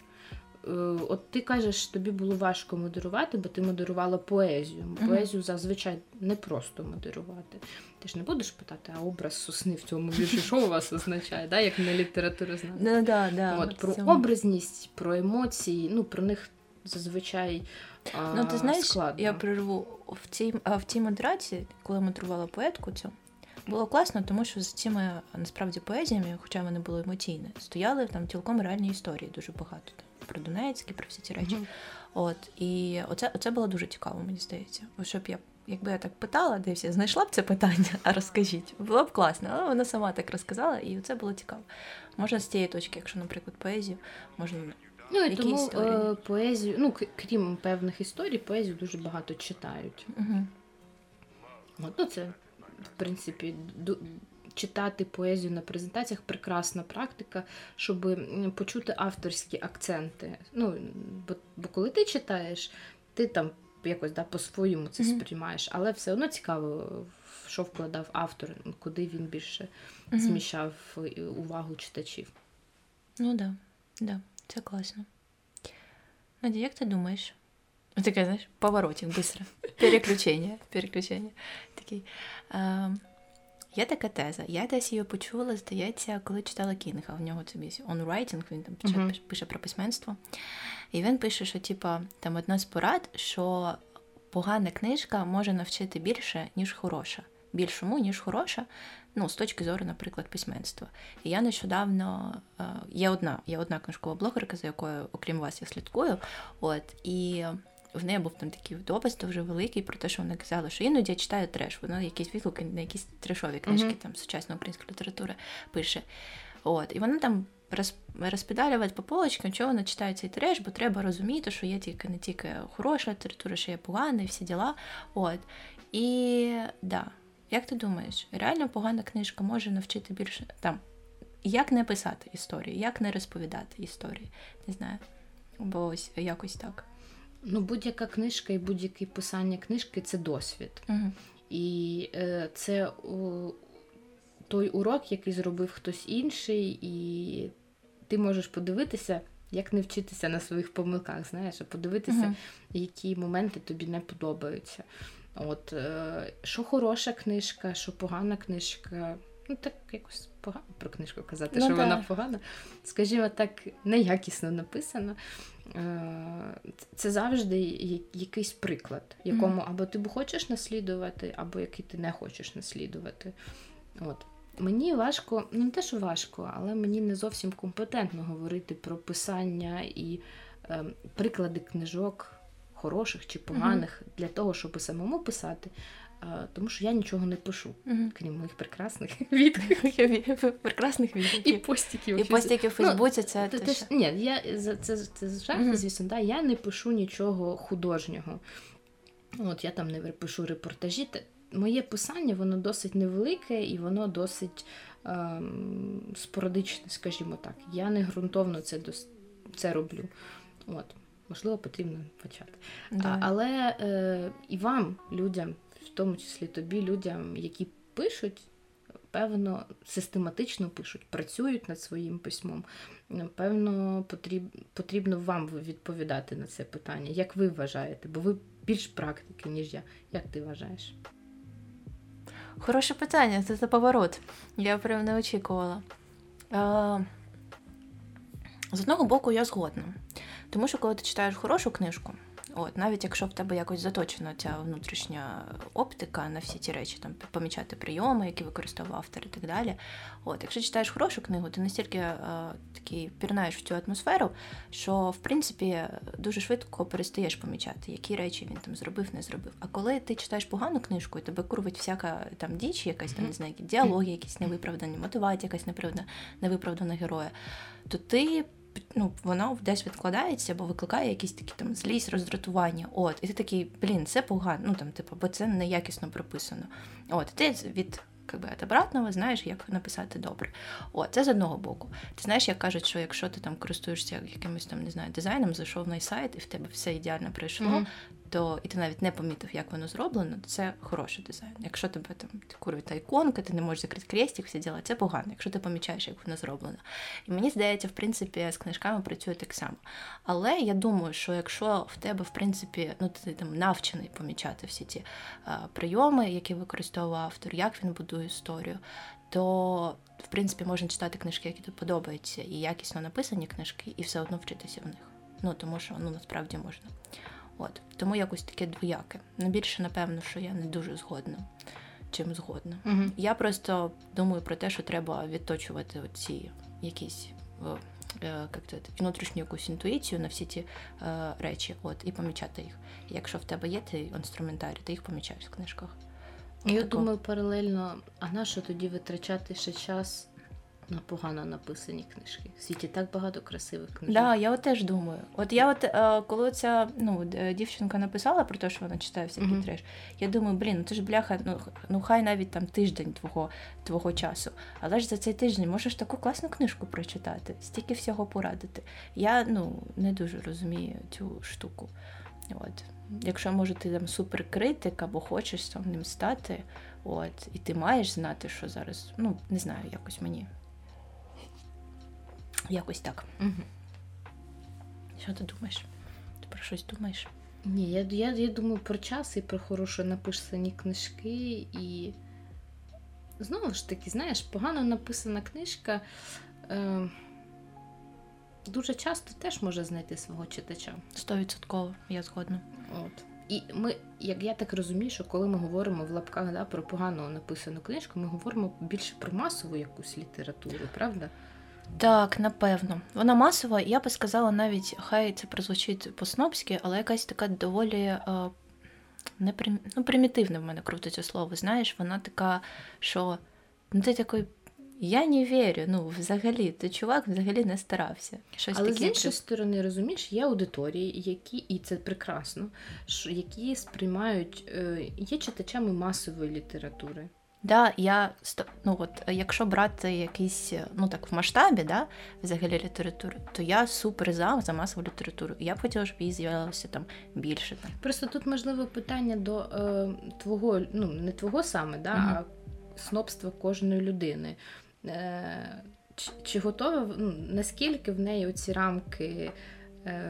От ти кажеш, тобі було важко модерувати, бо ти модерувала поезію. Поезію зазвичай не просто модерувати. Ти ж не будеш питати, а образ сосни в цьому вірші, що у вас означає, да? Як на літературознавці. Про образність, про емоції, ну про них зазвичай складно. Ну ти знаєш, я прерву, в цій модерації, коли модерувала поетку цю, було класно, тому що за цими, насправді, поезіями, хоча вони були емоційні, стояли там цілком реальні історії, дуже багато про Донецькі, про всі ці речі. От, і оце було дуже цікаво, мені здається. Бо щоб якби я так питала, десь я знайшла б це питання, а розкажіть, було б класно. Але вона сама так розказала, і це було цікаво. Можна з цієї точки, якщо, наприклад, поезію, можна... Ну, і тому історії? Поезію, ну, крім певних історій, поезію дуже багато читають. От, ну, це... В принципі, читати поезію на презентаціях – прекрасна практика, щоб почути авторські акценти. Ну, бо коли ти читаєш, ти там якось по-своєму це сприймаєш, але все одно цікаво, що вкладав автор, куди він більше зміщав увагу читачів. Ну, да, це класно. Надя, як ти думаєш? Ось таке, знаєш, поворотик, швидко. Переключення. Такий. Є така теза. Я десь її почула, здається, коли читала Кінга. В нього це on writing, він там пише про письменство. І він пише, що там одна з порад, що погана книжка може навчити більше, ніж хороша. Більшому, ніж хороша, ну, з точки зору, наприклад, письменства. І я нещодавно... Є одна книжкова блогерка, за якою, окрім вас, я слідкую. От, і... В неї був там такий допис дуже великий про те, що вона казала, що іноді я читаю треш, вона якісь відгуки на якісь трешові книжки, там сучасна українська література пише. От, і вона там розпідалювати по полочкам, чого вона читає цей треш, бо треба розуміти, що є тільки не тільки хороша література, що є погана і всі діла. От. І да, як ти думаєш, реально погана книжка може навчити більше там, як не писати історії, як не розповідати історії, не знаю, бо ось якось так. Ну, будь-яка книжка і будь-яке писання книжки – це досвід. І це той урок, який зробив хтось інший, і ти можеш подивитися, як не вчитися на своїх помилках, знаєш, а подивитися, які моменти тобі не подобаються. От, що хороша книжка, що погана книжка. Ну, так якось погано про книжку казати, що вона погана. Скажімо так, неякісно написано. Це завжди якийсь приклад, якому або ти хочеш наслідувати, або який ти не хочеш наслідувати. От. Мені важко, ну не те, що важко, але мені не зовсім компетентно говорити про писання і приклади книжок хороших чи поганих для того, щоб самому писати. Тому що я нічого не пишу, крім моїх прекрасних відгуків. Прекрасних відгуків. І постіків. І постіків в Фейсбуці. Це теж... Ні, це жарт, звісно, да, я не пишу нічого художнього. От я там не пишу репортажі. Моє писання, воно досить невелике і воно досить спорадичне, скажімо так. Я не ґрунтовно це роблю. От, можливо, потрібно почати. Але і вам, людям, в тому числі тобі, людям, які пишуть, певно, систематично пишуть, працюють над своїм письмом, певно, потрібно вам відповідати на це питання. Як ви вважаєте? Бо ви більш практики, ніж я. Як ти вважаєш? Хороше питання. Це за поворот. Я прям не очікувала. З одного боку, я згодна. Тому що, коли ти читаєш хорошу книжку, от, навіть якщо в тебе якось заточена ця внутрішня оптика на всі ті речі, там помічати прийоми, які використовував автор і так далі. От, якщо читаєш хорошу книгу, ти настільки такий пірнаєш в цю атмосферу, що, в принципі, дуже швидко перестаєш помічати, які речі він там зробив, не зробив. А коли ти читаєш погану книжку, і тебе курвить всяка там діч, якась там, не знаю, діалоги, якісь невиправдані, мотивація, якась невиправдана героя, то ти... Ну, воно десь відкладається, або викликає якісь такі там злість, роздратування. От, і ти такий, це погано, бо це неякісно прописано. От, ти від обратного знаєш, як написати добре. От, це з одного боку. Ти знаєш, як кажуть, що якщо ти там користуєшся якимось там, не знаю, дизайном, зайшов на сайт, і в тебе все ідеально прийшло, то і ти навіть не помітив, як воно зроблено, то це хороший дизайн. Якщо тебе там курить іконка, ти не можеш закрити крестик, все діла, це погано, якщо ти помічаєш, як воно зроблено. І мені здається, в принципі, з книжками працює так само. Але я думаю, що якщо в тебе, в принципі, ну ти там навчений помічати всі ті прийоми, які використовував автор, як він будує історію, то, в принципі, можна читати книжки, які тобі подобаються, і якісно написані книжки, і все одно вчитися в них. Ну, тому що, ну, насправді можна. От, тому якось таке двояке. Найбільше, напевно, що я не дуже згодна, чим згодна. Mm-hmm. Я просто думаю про те, що треба відточувати оці якісь внутрішню якусь інтуїцію на всі ті речі, от, і помічати їх. Якщо в тебе є ти інструментарій, ти їх помічаєш в книжках. Я думаю, паралельно, а на що тоді витрачати ще час на погано написані книжки? В світі так багато красивих книжок. Так, да, я от теж думаю. От я от, коли ця дівчинка написала про те, що вона читає всякий mm-hmm. треш, я думаю, блін, ну ти ж бляха, ну хай навіть там тиждень твого часу, але ж за цей тиждень можеш таку класну книжку прочитати, стільки всього порадити. Я, не дуже розумію цю штуку. От. Якщо, може, ти там суперкритик або хочеш там ним стати, от, і ти маєш знати, що зараз, не знаю, якось мені. Якось так. Угу. Що ти думаєш? Ти про щось думаєш? Ні, я думаю про час і про хорошо написані книжки. І знову ж таки, знаєш, погано написана книжка дуже часто теж може знайти свого читача. 100%, я згодна. От. І ми, як я так розумію, що коли ми говоримо в лапках про погано написану книжку, ми говоримо більше про масову якусь літературу, правда? Так, напевно. Вона масова, і я би сказала навіть, хай це прозвучить по-снобськи, але якась така доволі примітивна в мене крутиться слово, знаєш, вона така, що ти такий, я не вірю, взагалі, ти чувак взагалі не старався. Щось але таке, з іншої сторони, розумієш, є аудиторії, які, і це прекрасно, які сприймають, є читачами масової літератури. Да, я, якщо брати якісь, в масштабі, да, взагалі літературу, то я супер за масову літературу. Я б хотіла, щоб її з'явилося там більше. Так. Просто тут, можливо, питання до твого, не твого саме, да, угу. а снобства кожної людини. Чи готова, наскільки в неї оці рамки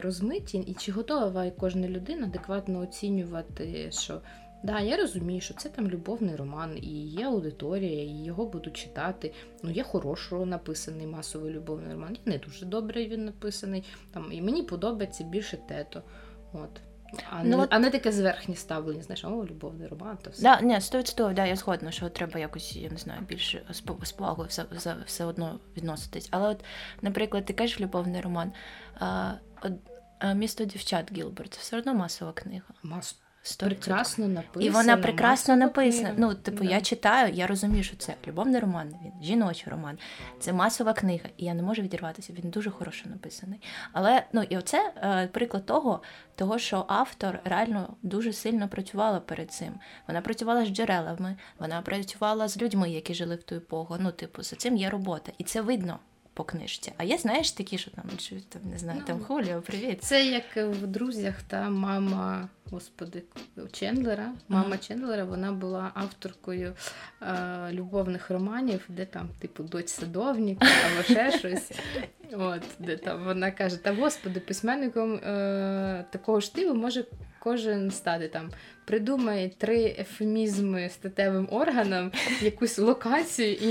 розмиті, і чи готова кожна людина адекватно оцінювати, що... Да, я розумію, що це там любовний роман, і є аудиторія, і його будуть читати. Є хорошо написаний масовий любовний роман, і не дуже добре він написаний. Там, і мені подобається більше тето. От. А не таке зверхнє ставлення, знаєш, любовний роман, то все. Да, ні, 100%, да, я згодна, що треба якось, я не знаю, більше з повагою все одно відноситись. Але от, наприклад, ти кажеш любовний роман, «Місто дівчат» Гілберт, це все одно масова книга. Масова. 100%. Прекрасно написано. І вона прекрасно написана. Да. Я читаю, я розумію, що це любовний роман, він жіночий роман. Це масова книга, і я не можу відірватися, він дуже хорошо написаний. Але, і оце приклад того, що автор реально дуже сильно працювала перед цим. Вона працювала з джерелами, вона працювала з людьми, які жили в ту епоху. За цим є робота. І це видно по книжці. А є, знаєш, такі, що там не знаю, там Хуліо, привіт. Це як в «Друзях» та мама, Чендлера. Мама Чендлера, вона була авторкою любовних романів, де там, дочь садовника або ще щось. От, де там вона каже, письменником такого штилу може кожен стати там. Придумай 3 ефемізми статевим органам, якусь локацію і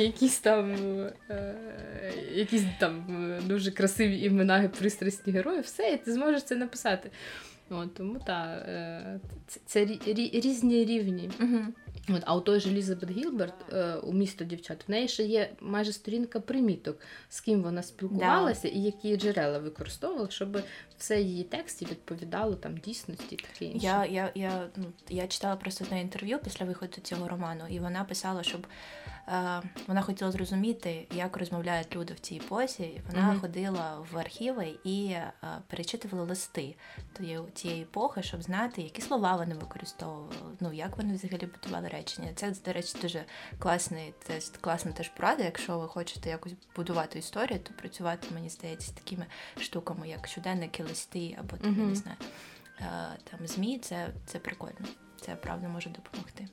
якісь там дуже красиві імена і пристрасні герої. Все, і ти зможеш це написати. От, тому це різні рівні. Uh-huh. От, а у той же Елізабет Гілберт у «Місто дівчат» в неї ще є майже сторінка приміток, з ким вона спілкувалася і які джерела використовувала, щоб все її тексті відповідало там дійсності. Таке інше. Я читала просто одне інтерв'ю після виходу цього роману, і вона писала, щоб вона хотіла зрозуміти, як розмовляють люди в цій епосі. Вона mm-hmm. ходила в архіви і перечитувала листи тієї епохи, щоб знати, які слова вони використовували, як вони взагалі будували речення. Це, до речі, дуже класна теж порада, якщо ви хочете якось будувати історію, то працювати, мені здається, з такими штуками, як щоденники, листи або, mm-hmm. не знаю, там ЗМІ, це прикольно. Це правда може допомогти.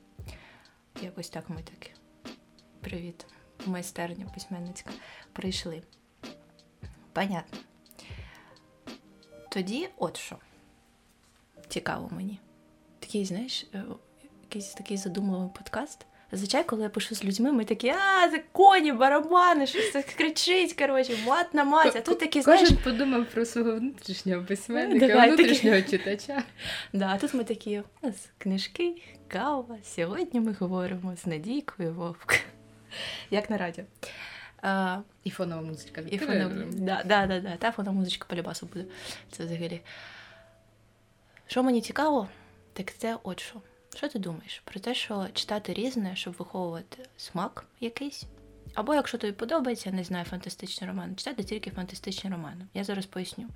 Якось так ми таки. Привіт, майстерня письменницька. Прийшли. Понятно. Тоді от що. Цікаво мені. Такий, знаєш, якийсь такий задумливий подкаст. Зазвичай, коли я пишу з людьми, ми такі, це коні, барабани, щось так кричить, коротше, мат на мать, а тут такі, знаєш... Кожен подумав про свого внутрішнього письменника, внутрішнього читача. Да, а тут ми такі, у нас книжки, кава, сьогодні ми говоримо з Надійкою Вовк. Як на радіо. І фонова музичка. Та фонова музичка по-любасу буде. Це взагалі. Що мені цікаво, так це от що. Що ти думаєш про те, що читати різне, щоб виховувати смак якийсь? Або, якщо тобі подобається, не знаю, фантастичні романи, читати тільки фантастичні романи. Я зараз поясню.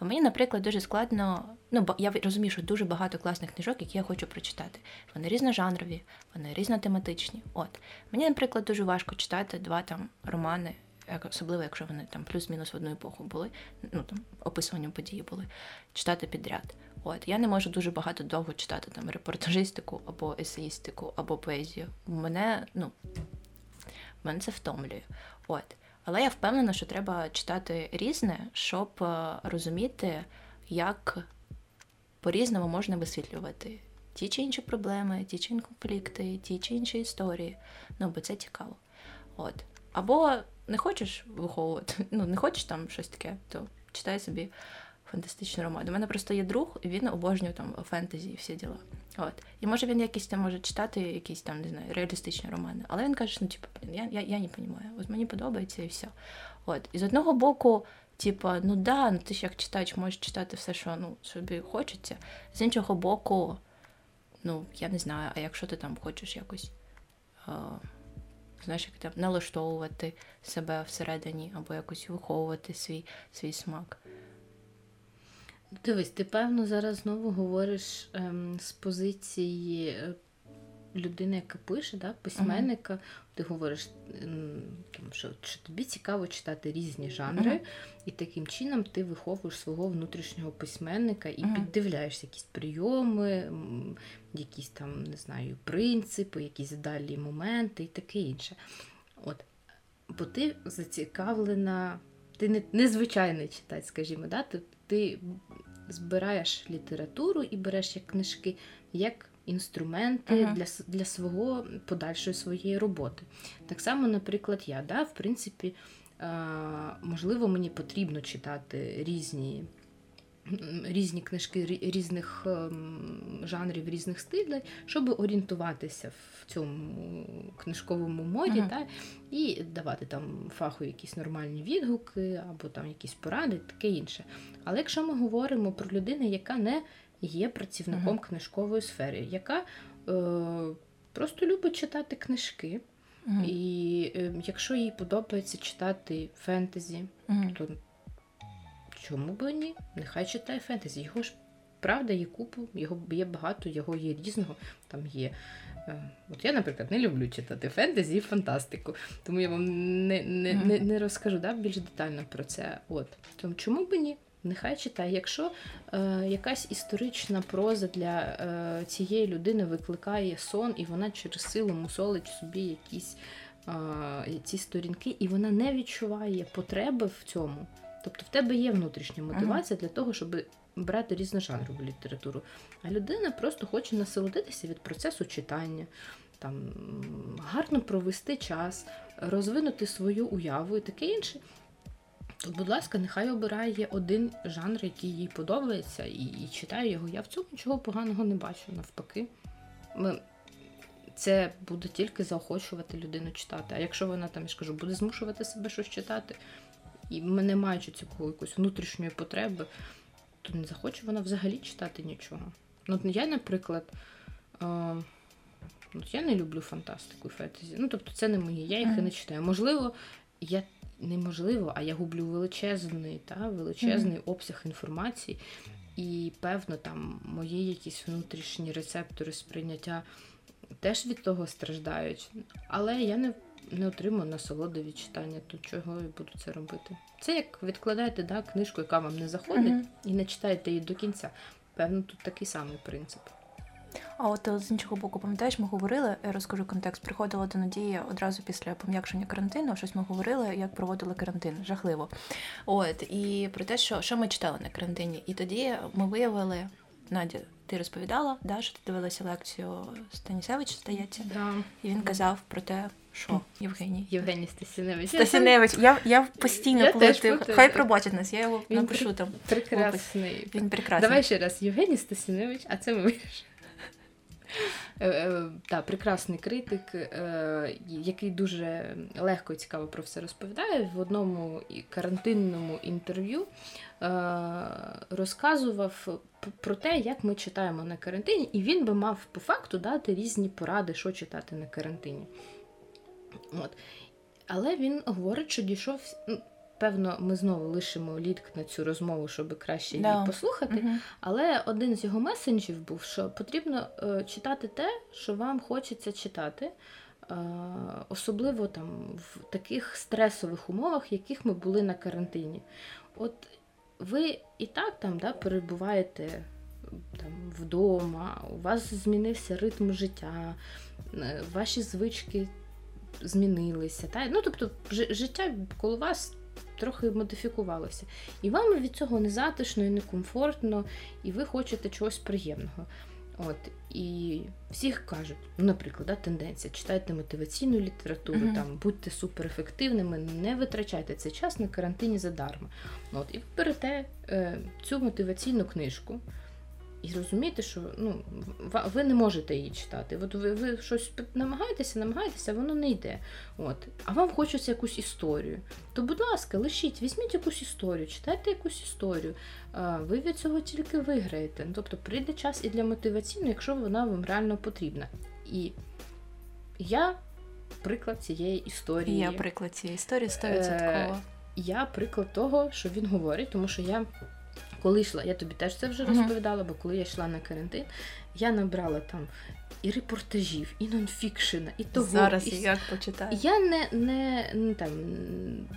Бо мені, наприклад, дуже складно... я розумію, що дуже багато класних книжок, які я хочу прочитати. Вони різножанрові, вони різнотематичні. От. Мені, наприклад, дуже важко читати два там романи, особливо, якщо вони там плюс-мінус в одну епоху були, там описуванням події були, читати підряд. От, я не можу дуже багато довго читати там репортажистику, або есеїстику, або поезію. Мене це втомлює. От. Але я впевнена, що треба читати різне, щоб розуміти, як по-різному можна висвітлювати ті чи інші проблеми, ті чи інші конфлікти, ті чи інші історії. Бо це цікаво. От. Або не хочеш виховувати, не хочеш там щось таке, то читай собі фантастичний роман. У мене просто є друг, він обожнює там фентезі і всі діла. От. І може він якісь там може читати якісь там, не знаю, реалістичні романи. Але він каже, я не розумію. От мені подобається і все. От. І з одного боку, ти ж як читач можеш читати все, що собі хочеться. З іншого боку, я не знаю, а якщо ти там хочеш якось налаштовувати себе всередині або якось виховувати свій смак. Дивись, ти, певно, зараз знову говориш з позиції людини, яка пише, да, письменника. Ти говориш, що тобі цікаво читати різні жанри, і таким чином ти виховуєш свого внутрішнього письменника і піддивляєшся якісь прийоми, якісь там, не знаю, принципи, якісь далі моменти і таке інше. От, бо ти зацікавлена, ти незвичайний читач, скажімо, да? Ти збираєш літературу і береш як книжки, як інструменти для свого подальшої своєї роботи. Так само, наприклад, я, да, в принципі, можливо, мені потрібно читати різні книжки різних жанрів, різних стилів, щоб орієнтуватися в цьому книжковому моді, та, і давати там фаху якісь нормальні відгуки, або там якісь поради, таке інше. Але якщо ми говоримо про людину, яка не є працівником книжкової сфери, яка просто любить читати книжки, і якщо їй подобається читати фентезі, то чому б ні? Нехай читає фентезі. Його ж, правда, є купу, його є багато, його є різного. Там є... От я, наприклад, не люблю читати фентезі і фантастику, тому я вам не розкажу, да, більш детально про це. От. Тому чому б ні? Нехай читає. Якщо якась історична проза для цієї людини викликає сон, і вона через силу мусолить собі якісь ці сторінки, і вона не відчуває потреби в цьому, тобто в тебе є внутрішня мотивація для того, щоб брати різножанрову літературу. А людина просто хоче насолодитися від процесу читання, там, гарно провести час, розвинути свою уяву і таке інше. То, будь ласка, нехай обирає один жанр, який їй подобається, і читає його. Я в цьому нічого поганого не бачу, навпаки. Це буде тільки заохочувати людину читати. А якщо вона, там, я ж кажу, буде змушувати себе щось читати, і не маючи цього якоїсь внутрішньої потреби, то не захоче вона взагалі читати нічого. Я, наприклад, я не люблю фантастику і фентезі. Тобто це не мої, я їх і не читаю. Я гублю величезний обсяг інформації, і, певно, там мої якісь внутрішні рецептори сприйняття теж від того страждають, але я не отримую насолоду від читання, то чого я буду це робити? Це як відкладаєте, да, книжку, яка вам не заходить, і не читаєте її до кінця. Певно, тут такий самий принцип. А от з іншого боку, пам'ятаєш, ми говорили, я розкажу контекст, приходила до Надії одразу після пом'якшення карантину, щось ми говорили, як проводили карантин, жахливо. От, і про те, що ми читали на карантині. І тоді ми виявили, Надя, ти розповідала, да, що ти дивилася лекцію Станісевич, здається, да. І він казав про те, що Євгеній Стасіневич. Стасіневич, я постійно, коли ти, хай пробачить нас, я його напишу там. Прекрасний. Він прекрасний. Давай ще раз, Євгеній Стасіневич, а це ми вирішили. Прекрасний критик, який дуже легко і цікаво про все розповідає. В одному карантинному інтерв'ю розказував про те, як ми читаємо на карантині, і він би мав по факту дати різні поради, що читати на карантині. От. Але він говорить, що дійшов... Певно, ми знову лишимо лінк на цю розмову, щоб краще її послухати. Uh-huh. Але один з його месенджів був, що потрібно читати те, що вам хочеться читати, особливо там в таких стресових умовах, яких ми були на карантині. От ви і так там, да, перебуваєте там, вдома, у вас змінився ритм життя, ваші звички змінилися. Та? Ну, тобто, життя коло вас трохи модифікувалося. І вам від цього незатишно і некомфортно, і ви хочете чогось приємного. От. І всіх кажуть, наприклад, да, тенденція, читайте мотиваційну літературу, mm-hmm. там, будьте суперефективними, не витрачайте цей час на карантині задарма. От. І ви берете цю мотиваційну книжку і розумієте, що ну, ви не можете її читати. От ви щось намагаєтеся, воно не йде. От. А вам хочеться якусь історію. То, будь ласка, візьміть якусь історію, читайте якусь історію. Ви від цього тільки виграєте. Тобто прийде час і для мотиваційної, якщо вона вам реально потрібна. І я приклад цієї історії. 100%. Я приклад того, що він говорить, тому що коли йшла, я тобі теж це вже розповідала, бо коли я йшла на карантин, я набрала там і репортажів, і нонфікшена, і того. Зараз і як почитаю. Я не там,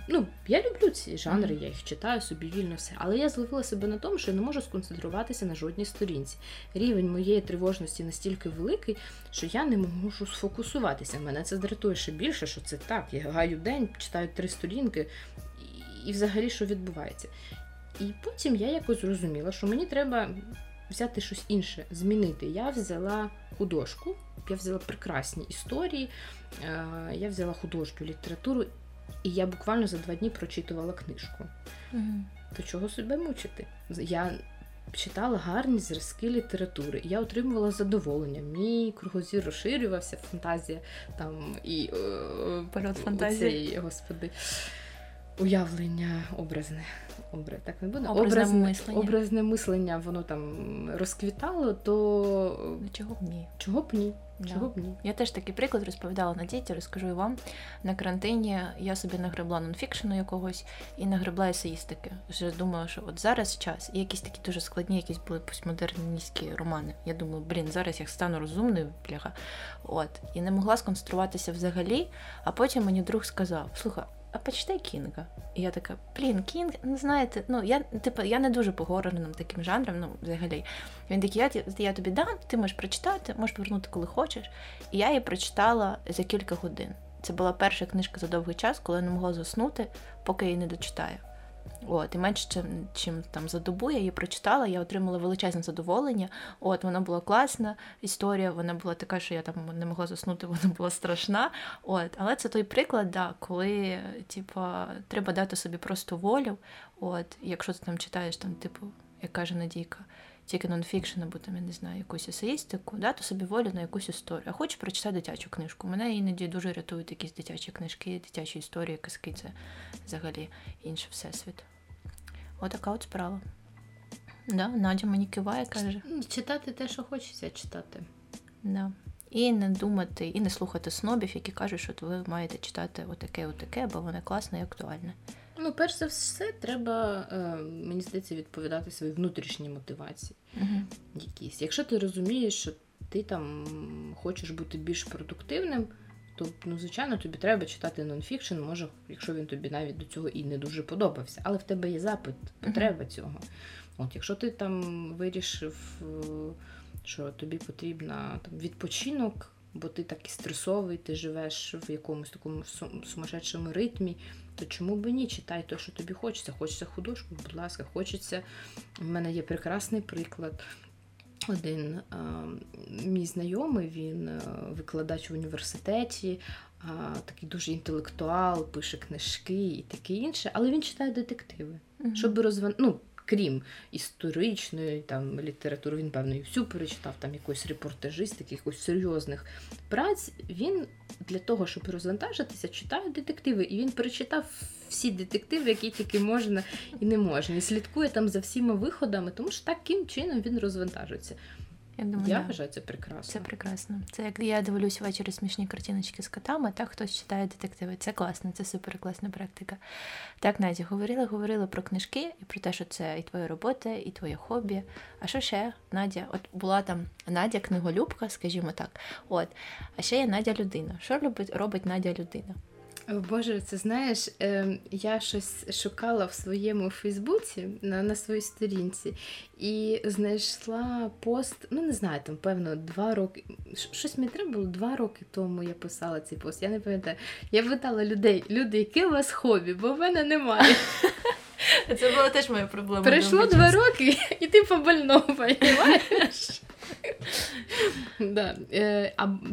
ну, я люблю ці жанри, я їх читаю собі вільно все, але я зловила себе на тому, що я не можу сконцентруватися на жодній сторінці. Рівень моєї тривожності настільки великий, що я не можу сфокусуватися. Мене це дратує ще більше, що це так, я гаю день, читаю 3 сторінки і взагалі що відбувається. І потім я якось зрозуміла, що мені треба взяти щось інше, змінити. Я взяла художку, я взяла прекрасні історії, я взяла художню літературу, і я буквально за 2 дні прочитувала книжку. Угу. То чого себе мучити? Я читала гарні зразки літератури, я отримувала задоволення, мій кругозір розширювався, фантазія там і... Польот фантазії. Господи. Уявлення образне мислення, воно там розквітало, то чого б ні? Я теж такий приклад розповідала Надійці, розкажу і вам. На карантині я собі нагребла нонфікшену якогось і нагребла есеїстики. Вже думала, що от зараз час. І якісь такі дуже складні, якісь були постмодерністські романи. Я думала, зараз я стану розумною, бляха. От. І не могла сконцентруватися взагалі, а потім мені друг сказав, слухай, а почитай Кінга. І я така, Кінг, ну знаєте, ну я не дуже погорена таким жанром, ну взагалі. Він такий, я тобі дам, ти можеш прочитати, можеш повернути, коли хочеш. І я її прочитала за кілька годин. Це була перша книжка за довгий час, коли я не могла заснути, поки я її не дочитаю. От, і менше, чим там за добу я її прочитала, я отримала величезне задоволення. От, вона була класна історія, вона була така, що я там не могла заснути, вона була страшна. От, але це той приклад, да, коли, треба дати собі просто волю. От, якщо ти там читаєш, там, як каже Надійка, тільки нонфікшн, або там, я не знаю, якусь есеїстику, дати собі волю на якусь історію. А хочу прочитати дитячу книжку. Мене іноді дуже рятують якісь дитячі книжки, дитячі історії, казки, це взагалі інший всесвіт. Отака от справа. Да, Надя мені киває, каже. Читати те, що хочеться читати. Да. І не думати, і не слухати снобів, які кажуть, що ви маєте читати отаке, бо воно класне і актуальне. Ну, перш за все, треба, мені здається, відповідати своїй внутрішній мотивації. Uh-huh. Якісь. Якщо ти розумієш, що ти там хочеш бути більш продуктивним, то, ну, звичайно, тобі треба читати нонфікшн, може, якщо він тобі навіть до цього і не дуже подобався. Але в тебе є запит, потреба цього. От якщо ти там вирішив, що тобі потрібна там відпочинок, бо ти такий стресовий, ти живеш в якомусь такому сумасшедшому ритмі, то чому б і ні? Читай те, що тобі хочеться. Хочеться художку, будь ласка, хочеться. У мене є прекрасний приклад. Один мій знайомий, він викладач в університеті, такий дуже інтелектуал, пише книжки і таке інше, але він читає детективи, щоб ну, крім історичної там, літератури, він, певно, і всю перечитав, там якоїсь репортажистики, якихось серйозних праць, він для того, щоб розвантажитися, читає детективи, і він перечитав всі детективи, які тільки можна і не можна, і слідкує там за всіма виходами, тому що таким чином він розвантажується. Я вважаю, це прекрасно. Це прекрасно. Це як я дивлюсь ввечері смішні картиночки з котами, так хтось читає детективи. Це класно, це суперкласна практика. Так, Надя, говорила про книжки і про те, що це і твоя робота, і твоє хобі. А що ще, Надя? От була там Надя книголюбка, скажімо так. От. А ще є Надя людина. Що робить Надя людина? Боже, це знаєш, я щось шукала в своєму Фейсбуці, на своїй сторінці, і знайшла пост, ну не знаю, там, певно, 2 роки, щось мені треба було 2 роки тому я писала цей пост, я не пам'ятаю. Я питала людей, люди, яке у вас хобі, бо в мене немає. Це була теж моя проблема. Пройшло 2 роки, і ти побольно, розумієш?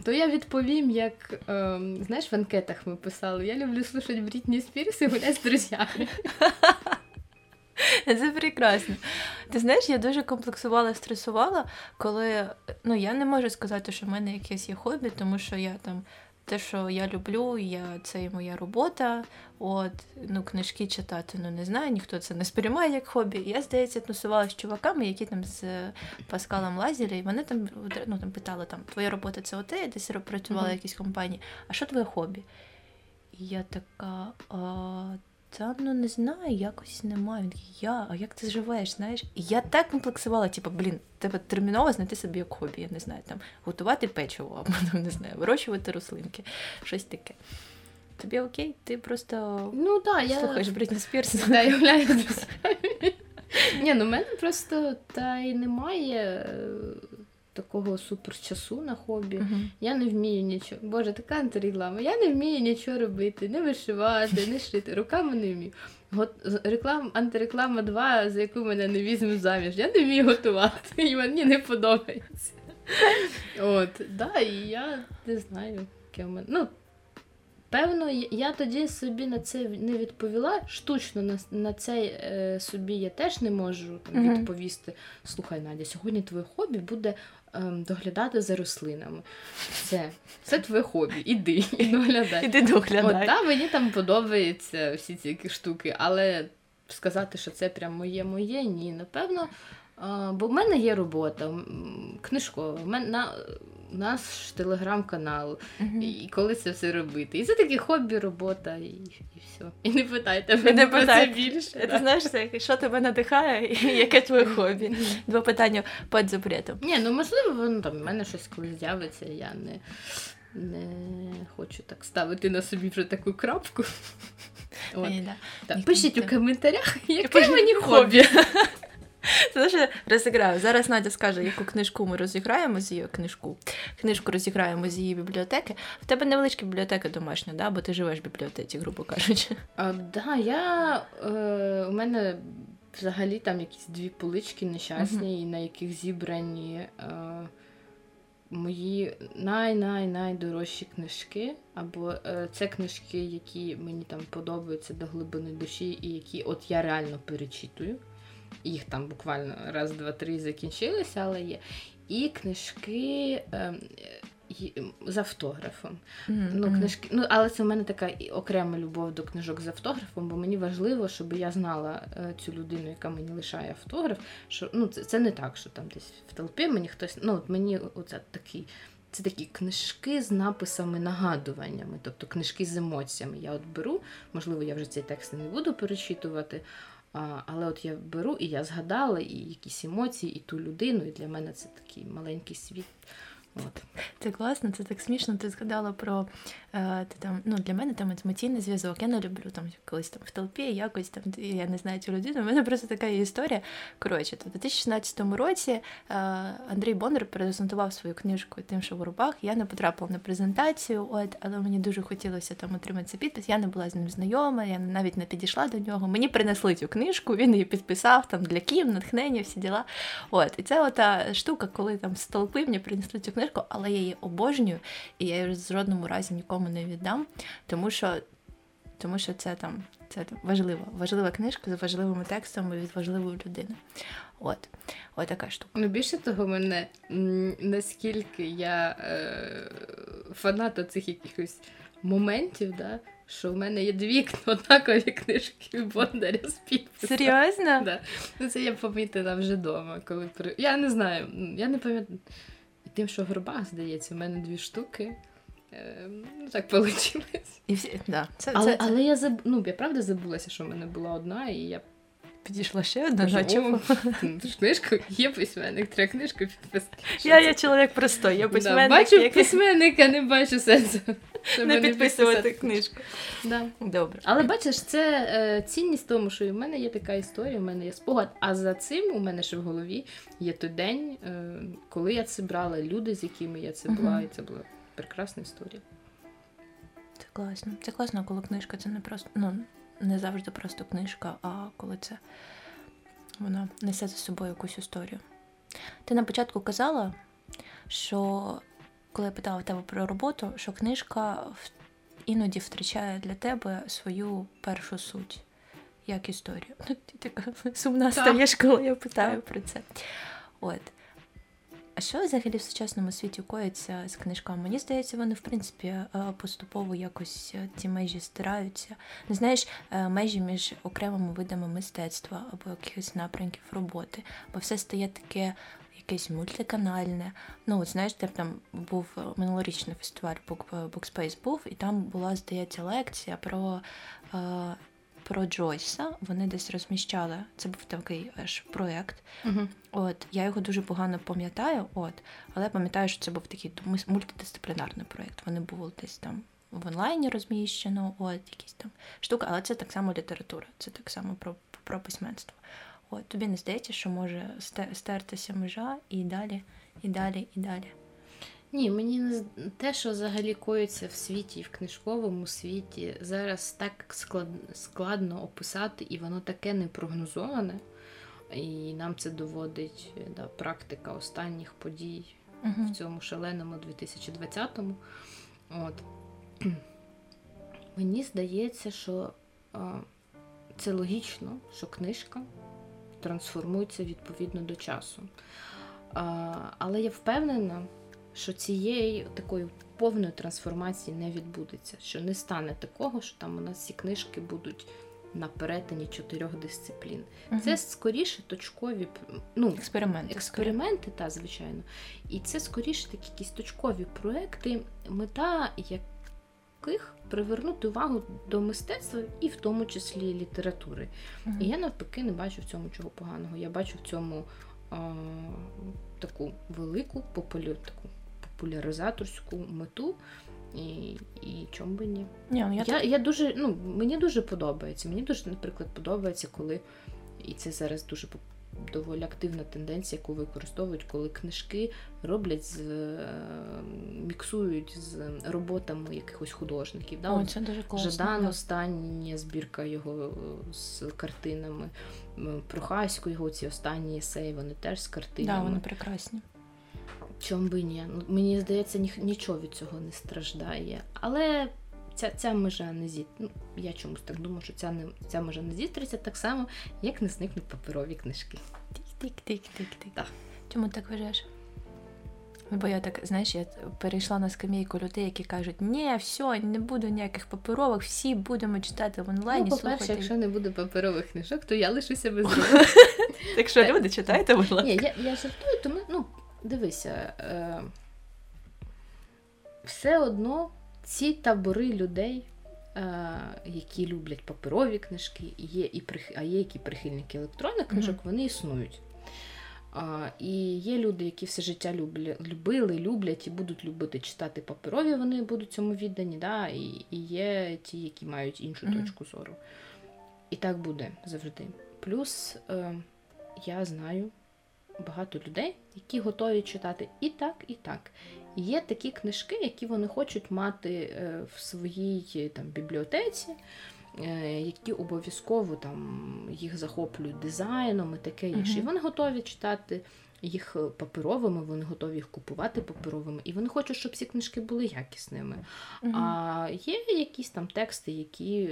То я відповім, як, знаєш, в анкетах ми писали, я люблю слухати Брітні Спірс і гуляти з друзями. Це прекрасно. Ти знаєш, я дуже комплексувала, стресувала, коли, ну, я не можу сказати, що в мене якесь є хобі, тому що я там, те, що я люблю, це і моя робота, от, ну, книжки читати, ну, не знаю, ніхто це не сприймає як хобі. Я, здається, тусувалася з чуваками, які там з Паскалом Лазері, і вони там, ну, там питали, там, твоя робота це оте, я десь працювала в якійсь компанії, а що твоє хобі? І я така, та, ну, не знаю, якось немає. Він такий, а як ти живеш, знаєш? І я так комплексувала, типу, треба терміново знайти собі як хобі, я не знаю, там, готувати печиво, або, там, не знаю, вирощувати рослинки, щось таке. Тобі окей? Ти просто слухаєш Брітні Спірс. Так, я гуляю з друзями. Ні, ну, в мене просто, та й немає такого суперчасу на хобі. Я не вмію нічого. Боже, така антиреклама. Я не вмію нічого робити, не вишивати, не шити. Руками не вмію. Антиреклама 2, за яку мене не візьмуть заміж. Я не вмію готувати. І мені не подобається. От, да, і я не знаю, яке в мене. Ну, певно, я тоді собі на це не відповіла. Штучно на це собі я теж не можу відповісти. Слухай, Надя, сьогодні твоє хобі буде доглядати за рослинами. Це твоє хобі. Іди і доглядай. Іди доглядай. От, та, мені там подобаються всі ці штуки, але сказати, що це прям моє, ні. Напевно, бо в мене є робота книжкова. У нас ж телеграм-канал, і коли це все робити. І це таке хобі, робота, і все. І не питайте мене про це більше. Ти знаєш, що тебе надихає, і яке твоє хобі? Два питання під запретом. Ні, ну можливо, воно там в мене щось колись з'явиться, я не хочу так ставити на собі вже таку крапку. Пишіть у коментарях, яке мені хобі. Це вже розіграю. Зараз Надя скаже, яку книжку ми розіграємо з її книжку. Книжку розіграємо з її бібліотеки. В тебе невеличка бібліотека домашня, да? Бо ти живеш в бібліотеці, грубо кажучи. Да, у мене взагалі там якісь 2 полички нещасні, на яких зібрані мої найдорожчі книжки, або це книжки, які мені там подобаються до глибини душі, і які от я реально перечитую. Їх там буквально раз, два, три закінчилися, але є. І книжки з автографом. Ну, книжки, ну, але це в мене така окрема любов до книжок з автографом, бо мені важливо, щоб я знала цю людину, яка мені лишає автограф. Що, ну, це не так, що там десь в толпі мені хтось... Ну, от мені оце такий... Це такі книжки з написами, нагадуваннями, тобто книжки з емоціями. Я от беру, можливо, я вже цей текст не буду перечитувати, але от я беру, і я згадала, і якісь емоції, і ту людину, і для мене це такий маленький світ. От. Це класно, це так смішно. Ти згадала про ти там, ну, для мене там емоційний зв'язок. Я не люблю там колись там в толпі, якось там, я не знаю цю людину. У мене просто така є історія. Коротше, то в 2016 році Андрій Бондар презентував свою книжку «Тим, що в рубах». Я не потрапила на презентацію, але мені дуже хотілося там отримати цей підпис. Я не була з ним знайома, я навіть не підійшла до нього. Мені принесли цю книжку, він її підписав там для Кім, натхнення, всі діла. І це ота штука, коли там з толпи мені принесли цю книжку, але я її обожнюю, і я її з жодному разі нікому не віддам, тому що це там важлива книжка з важливими текстами від важливої людини. От така штука. Більше того, мене наскільки я фанат цих якихось моментів, да? Що в мене є дві однакові книжки Бондаря з підписом. Серйозно? Да. Це я помітила вже вдома. Я не знаю, я не пам'ятаю. Тим, що в гробах, здається, в мене дві штуки. Так вийшло. Да. Але я правда забулася, що в мене була одна, і я підійшла ще одна, наче. Книжку є письменник, треба книжку підписати. Я чоловік простой, я письменник. Да, бачу письменника, не бачу сенсу. Не підписувати книжку. Да. Добре. Але бачиш, це цінність тому, що в мене є така історія, в мене є спогад. А за цим у мене ще в голові є той день, коли я це брала, люди, з якими я це була, і це була прекрасна історія. Це класно. Це класно, коли книжка, це не просто... не завжди просто книжка, а коли це вона несе за собою якусь історію. Ти на початку казала, що коли я питала тебе про роботу, що книжка іноді втрачає для тебе свою першу суть, як історію. Ти така сумна стаєш, коли я питаю про це. А що взагалі в сучасному світі коїться з книжками? Мені здається, вони, в принципі, поступово якось ці межі стираються. Не знаєш, межі між окремими видами мистецтва або якихось напрямків роботи. Бо все стає таке якесь мультиканальне. Знаєш, там був минулорічний фестиваль BookSpace був, і там була, здається, лекція про Джойса, вони десь розміщали, це був такий аж проєкт. Uh-huh. Я його дуже погано пам'ятаю, але пам'ятаю, що це був такий мультидисциплінарний проєкт. Вони були десь там в онлайні розміщено, якісь там штуки, але це так само література, це так само про письменство. Тобі не здається, що може стертися межа і далі, і далі, і далі? Ні, мені не те, що взагалі коїться в світі і в книжковому світі, зараз так складно описати, і воно таке непрогнозоване, і нам це доводить практика останніх подій в цьому шаленому 2020-му. Мені здається, що це логічно, що книжка трансформується відповідно до часу. Але я впевнена, що цієї такої повної трансформації не відбудеться, що не стане такого, що там у нас всі книжки будуть на перетині 4 дисциплін. Угу. Це скоріше точкові експерименти, та, звичайно. І це скоріше такі якісь точкові проекти, мета яких привернути увагу до мистецтва і в тому числі літератури. Угу. І я навпаки не бачу в цьому чого поганого. Я бачу в цьому таку велику популяризаторську мету, і чому би ні. Я дуже, мені дуже подобається. Мені дуже, наприклад, подобається, коли, і це зараз дуже доволі активна тенденція, яку використовують, коли книжки роблять, міксують з роботами якихось художників. Да? Це дуже класно. Жадан, остання збірка його з картинами. Прохасько його ці останні есеї, вони теж з картинами. Да, вони прекрасні. Чом би ні? Мені здається, нічого від цього не страждає. Але ця межа не зітриться. Я чомусь так думаю, що ця межа не зітриться так само, як не зникнуть паперові книжки. Тик-тик-тик-тик-тик. Так. Чому так вважаєш? Бо я так, знаєш, я перейшла на скамійку людей, які кажуть, ні, все, не буде ніяких паперових, всі будемо читати в онлайні. По-перше, якщо не буде паперових книжок, то я лишуся без роботи. Так що, люди, читайте, будь ласка. Ні, я жартую, тому, дивися, все одно ці табори людей, які люблять паперові книжки, є, а є які прихильники електронних книжок, вони існують. І є люди, які все життя любили, люблять і будуть любити читати паперові, вони будуть цьому віддані, да? І є ті, які мають іншу точку зору. І так буде завжди. Плюс я знаю багато людей, які готові читати і так, і так. І є такі книжки, які вони хочуть мати в своїй там, бібліотеці, які обов'язково там, їх захоплюють дизайном і таке інше. І вони готові читати їх паперовими, вони готові їх купувати паперовими. І вони хочуть, щоб ці книжки були якісними. А є якісь там тексти, які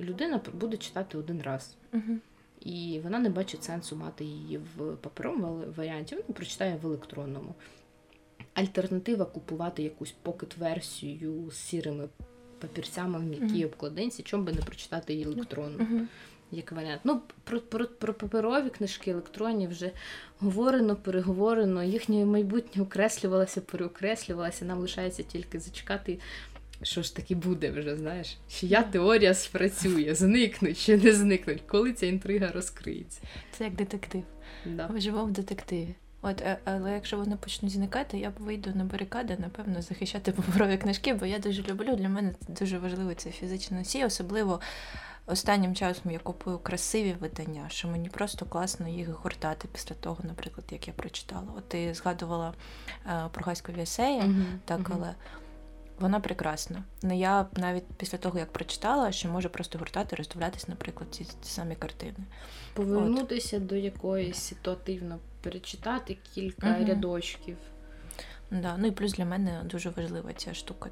людина буде читати один раз. І вона не бачить сенсу мати її в паперовому варіанті, вона прочитає в електронному. Альтернатива купувати якусь покет-версію з сірими папірцями в м'якій обкладинці, чому би не прочитати її електронно, як варіант. Ну, про паперові книжки, електронні вже говорено, переговорено, їхнє майбутнє окреслювалося, переокреслювалося, нам лишається тільки зачекати, що ж таки буде вже, знаєш? Чия теорія спрацює, зникнуть чи не зникнуть, коли ця інтрига розкриється. Це як детектив. Да. Ми живемо в детективі. От, але якщо вони почнуть зникати, я вийду на барикади, напевно, захищати паперові книжки, бо я дуже люблю, для мене дуже важливо це фізичне носій, особливо останнім часом я купую красиві видання, що мені просто класно їх гортати після того, наприклад, як я прочитала. От ти згадувала про Гаськові есеї, але вона прекрасна. Но я навіть після того, як прочитала, ще можу просто гуртати, роздивлятися, наприклад, ці самі картини. Повернутися до якоїсь ситуативно, перечитати кілька рядочків. Да. Ну і плюс для мене дуже важлива ця штука.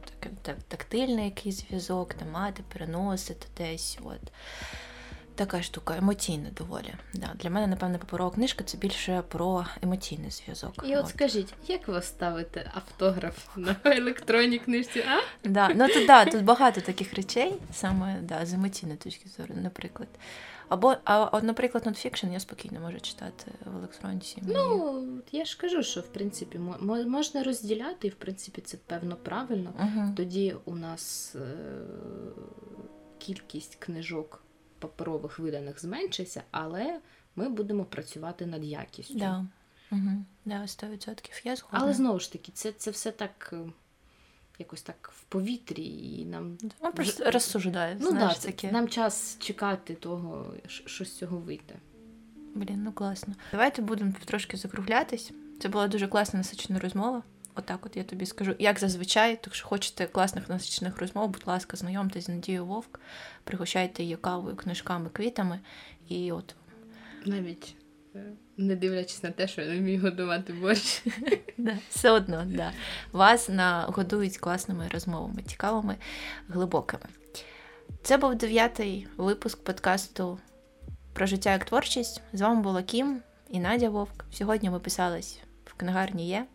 Тактильний якийсь зв'язок, мати, переносити десь. От. Така штука, емоційна доволі. Да. Для мене, напевно, паперова книжка – це більше про емоційний зв'язок. І от скажіть, як ви ставите автограф на електронній книжці, а? Да. Ну, тут багато таких речей, саме з емоційної точки зору, наприклад. Або, наприклад, нонфікшн я спокійно можу читати в електронці. Ну, я ж кажу, що, в принципі, можна розділяти, і, в принципі, це, певно, правильно. Тоді у нас кількість книжок паперових виданих зменшиться, але ми будемо працювати над якістю. Да. 100% я згодна. Але, знову ж таки, це все так якось так в повітрі, і нам... Ми просто розсуждаємо, таке. Нам час чекати того, що з цього вийде. Блін, класно. Давайте будемо трошки закруглятись. Це була дуже класна насичена розмова. Отак я тобі скажу, як зазвичай, якщо хочете класних насичених розмов, будь ласка, знайомтесь з Надією Вовк, пригощайте її кавою, книжками, квітами, і от. Навіть не дивлячись на те, що я не вмію годувати борщ. Все одно, так. Вас нагодують класними розмовами, цікавими, глибокими. Це був 9-й випуск подкасту про життя як творчість. З вами була Кім і Надя Вовк. Сьогодні ми писались в книгарні Є.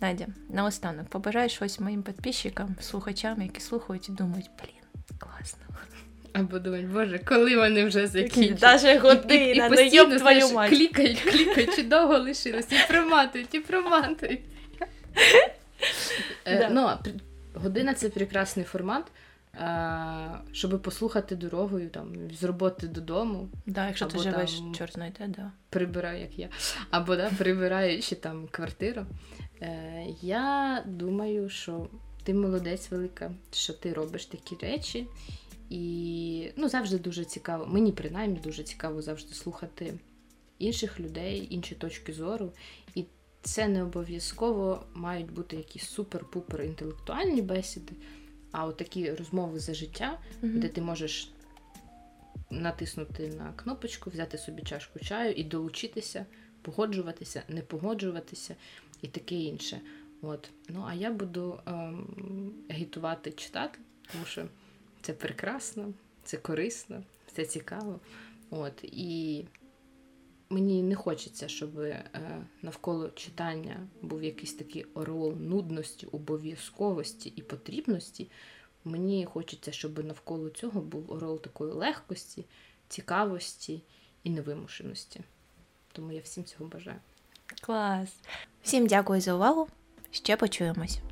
Надя, наостанок, побажай щось моїм підписчикам, слухачам, які слухають і думають, блін, класно. Або думають, боже, коли вони вже закінчать. Даже година, не йоб твою мать. Клікають, чи довго лишилось, і проматують. Година – це прекрасний формат, щоб послухати дорогою, з роботи додому. Да, якщо ти живеш, чорт знайде, да. Прибираю, як я. Або, прибираючи квартиру. Я думаю, що ти молодець велика, що ти робиш такі речі. І завжди дуже цікаво, мені принаймні дуже цікаво завжди слухати інших людей, інші точки зору. І це не обов'язково мають бути якісь супер-пупер інтелектуальні бесіди, а отакі розмови за життя, де ти можеш натиснути на кнопочку, взяти собі чашку чаю і долучитися, погоджуватися, не погоджуватися і таке інше. От. А я буду агітувати читати, тому що це прекрасно, це корисно, це цікаво. От. І мені не хочеться, щоб навколо читання був якийсь такий ореол нудності, обов'язковості і потрібності. Мені хочеться, щоб навколо цього був ореол такої легкості, цікавості і невимушеності. Тому я всім цього бажаю. Клас! Всім дякую за увагу. Ще почуємось.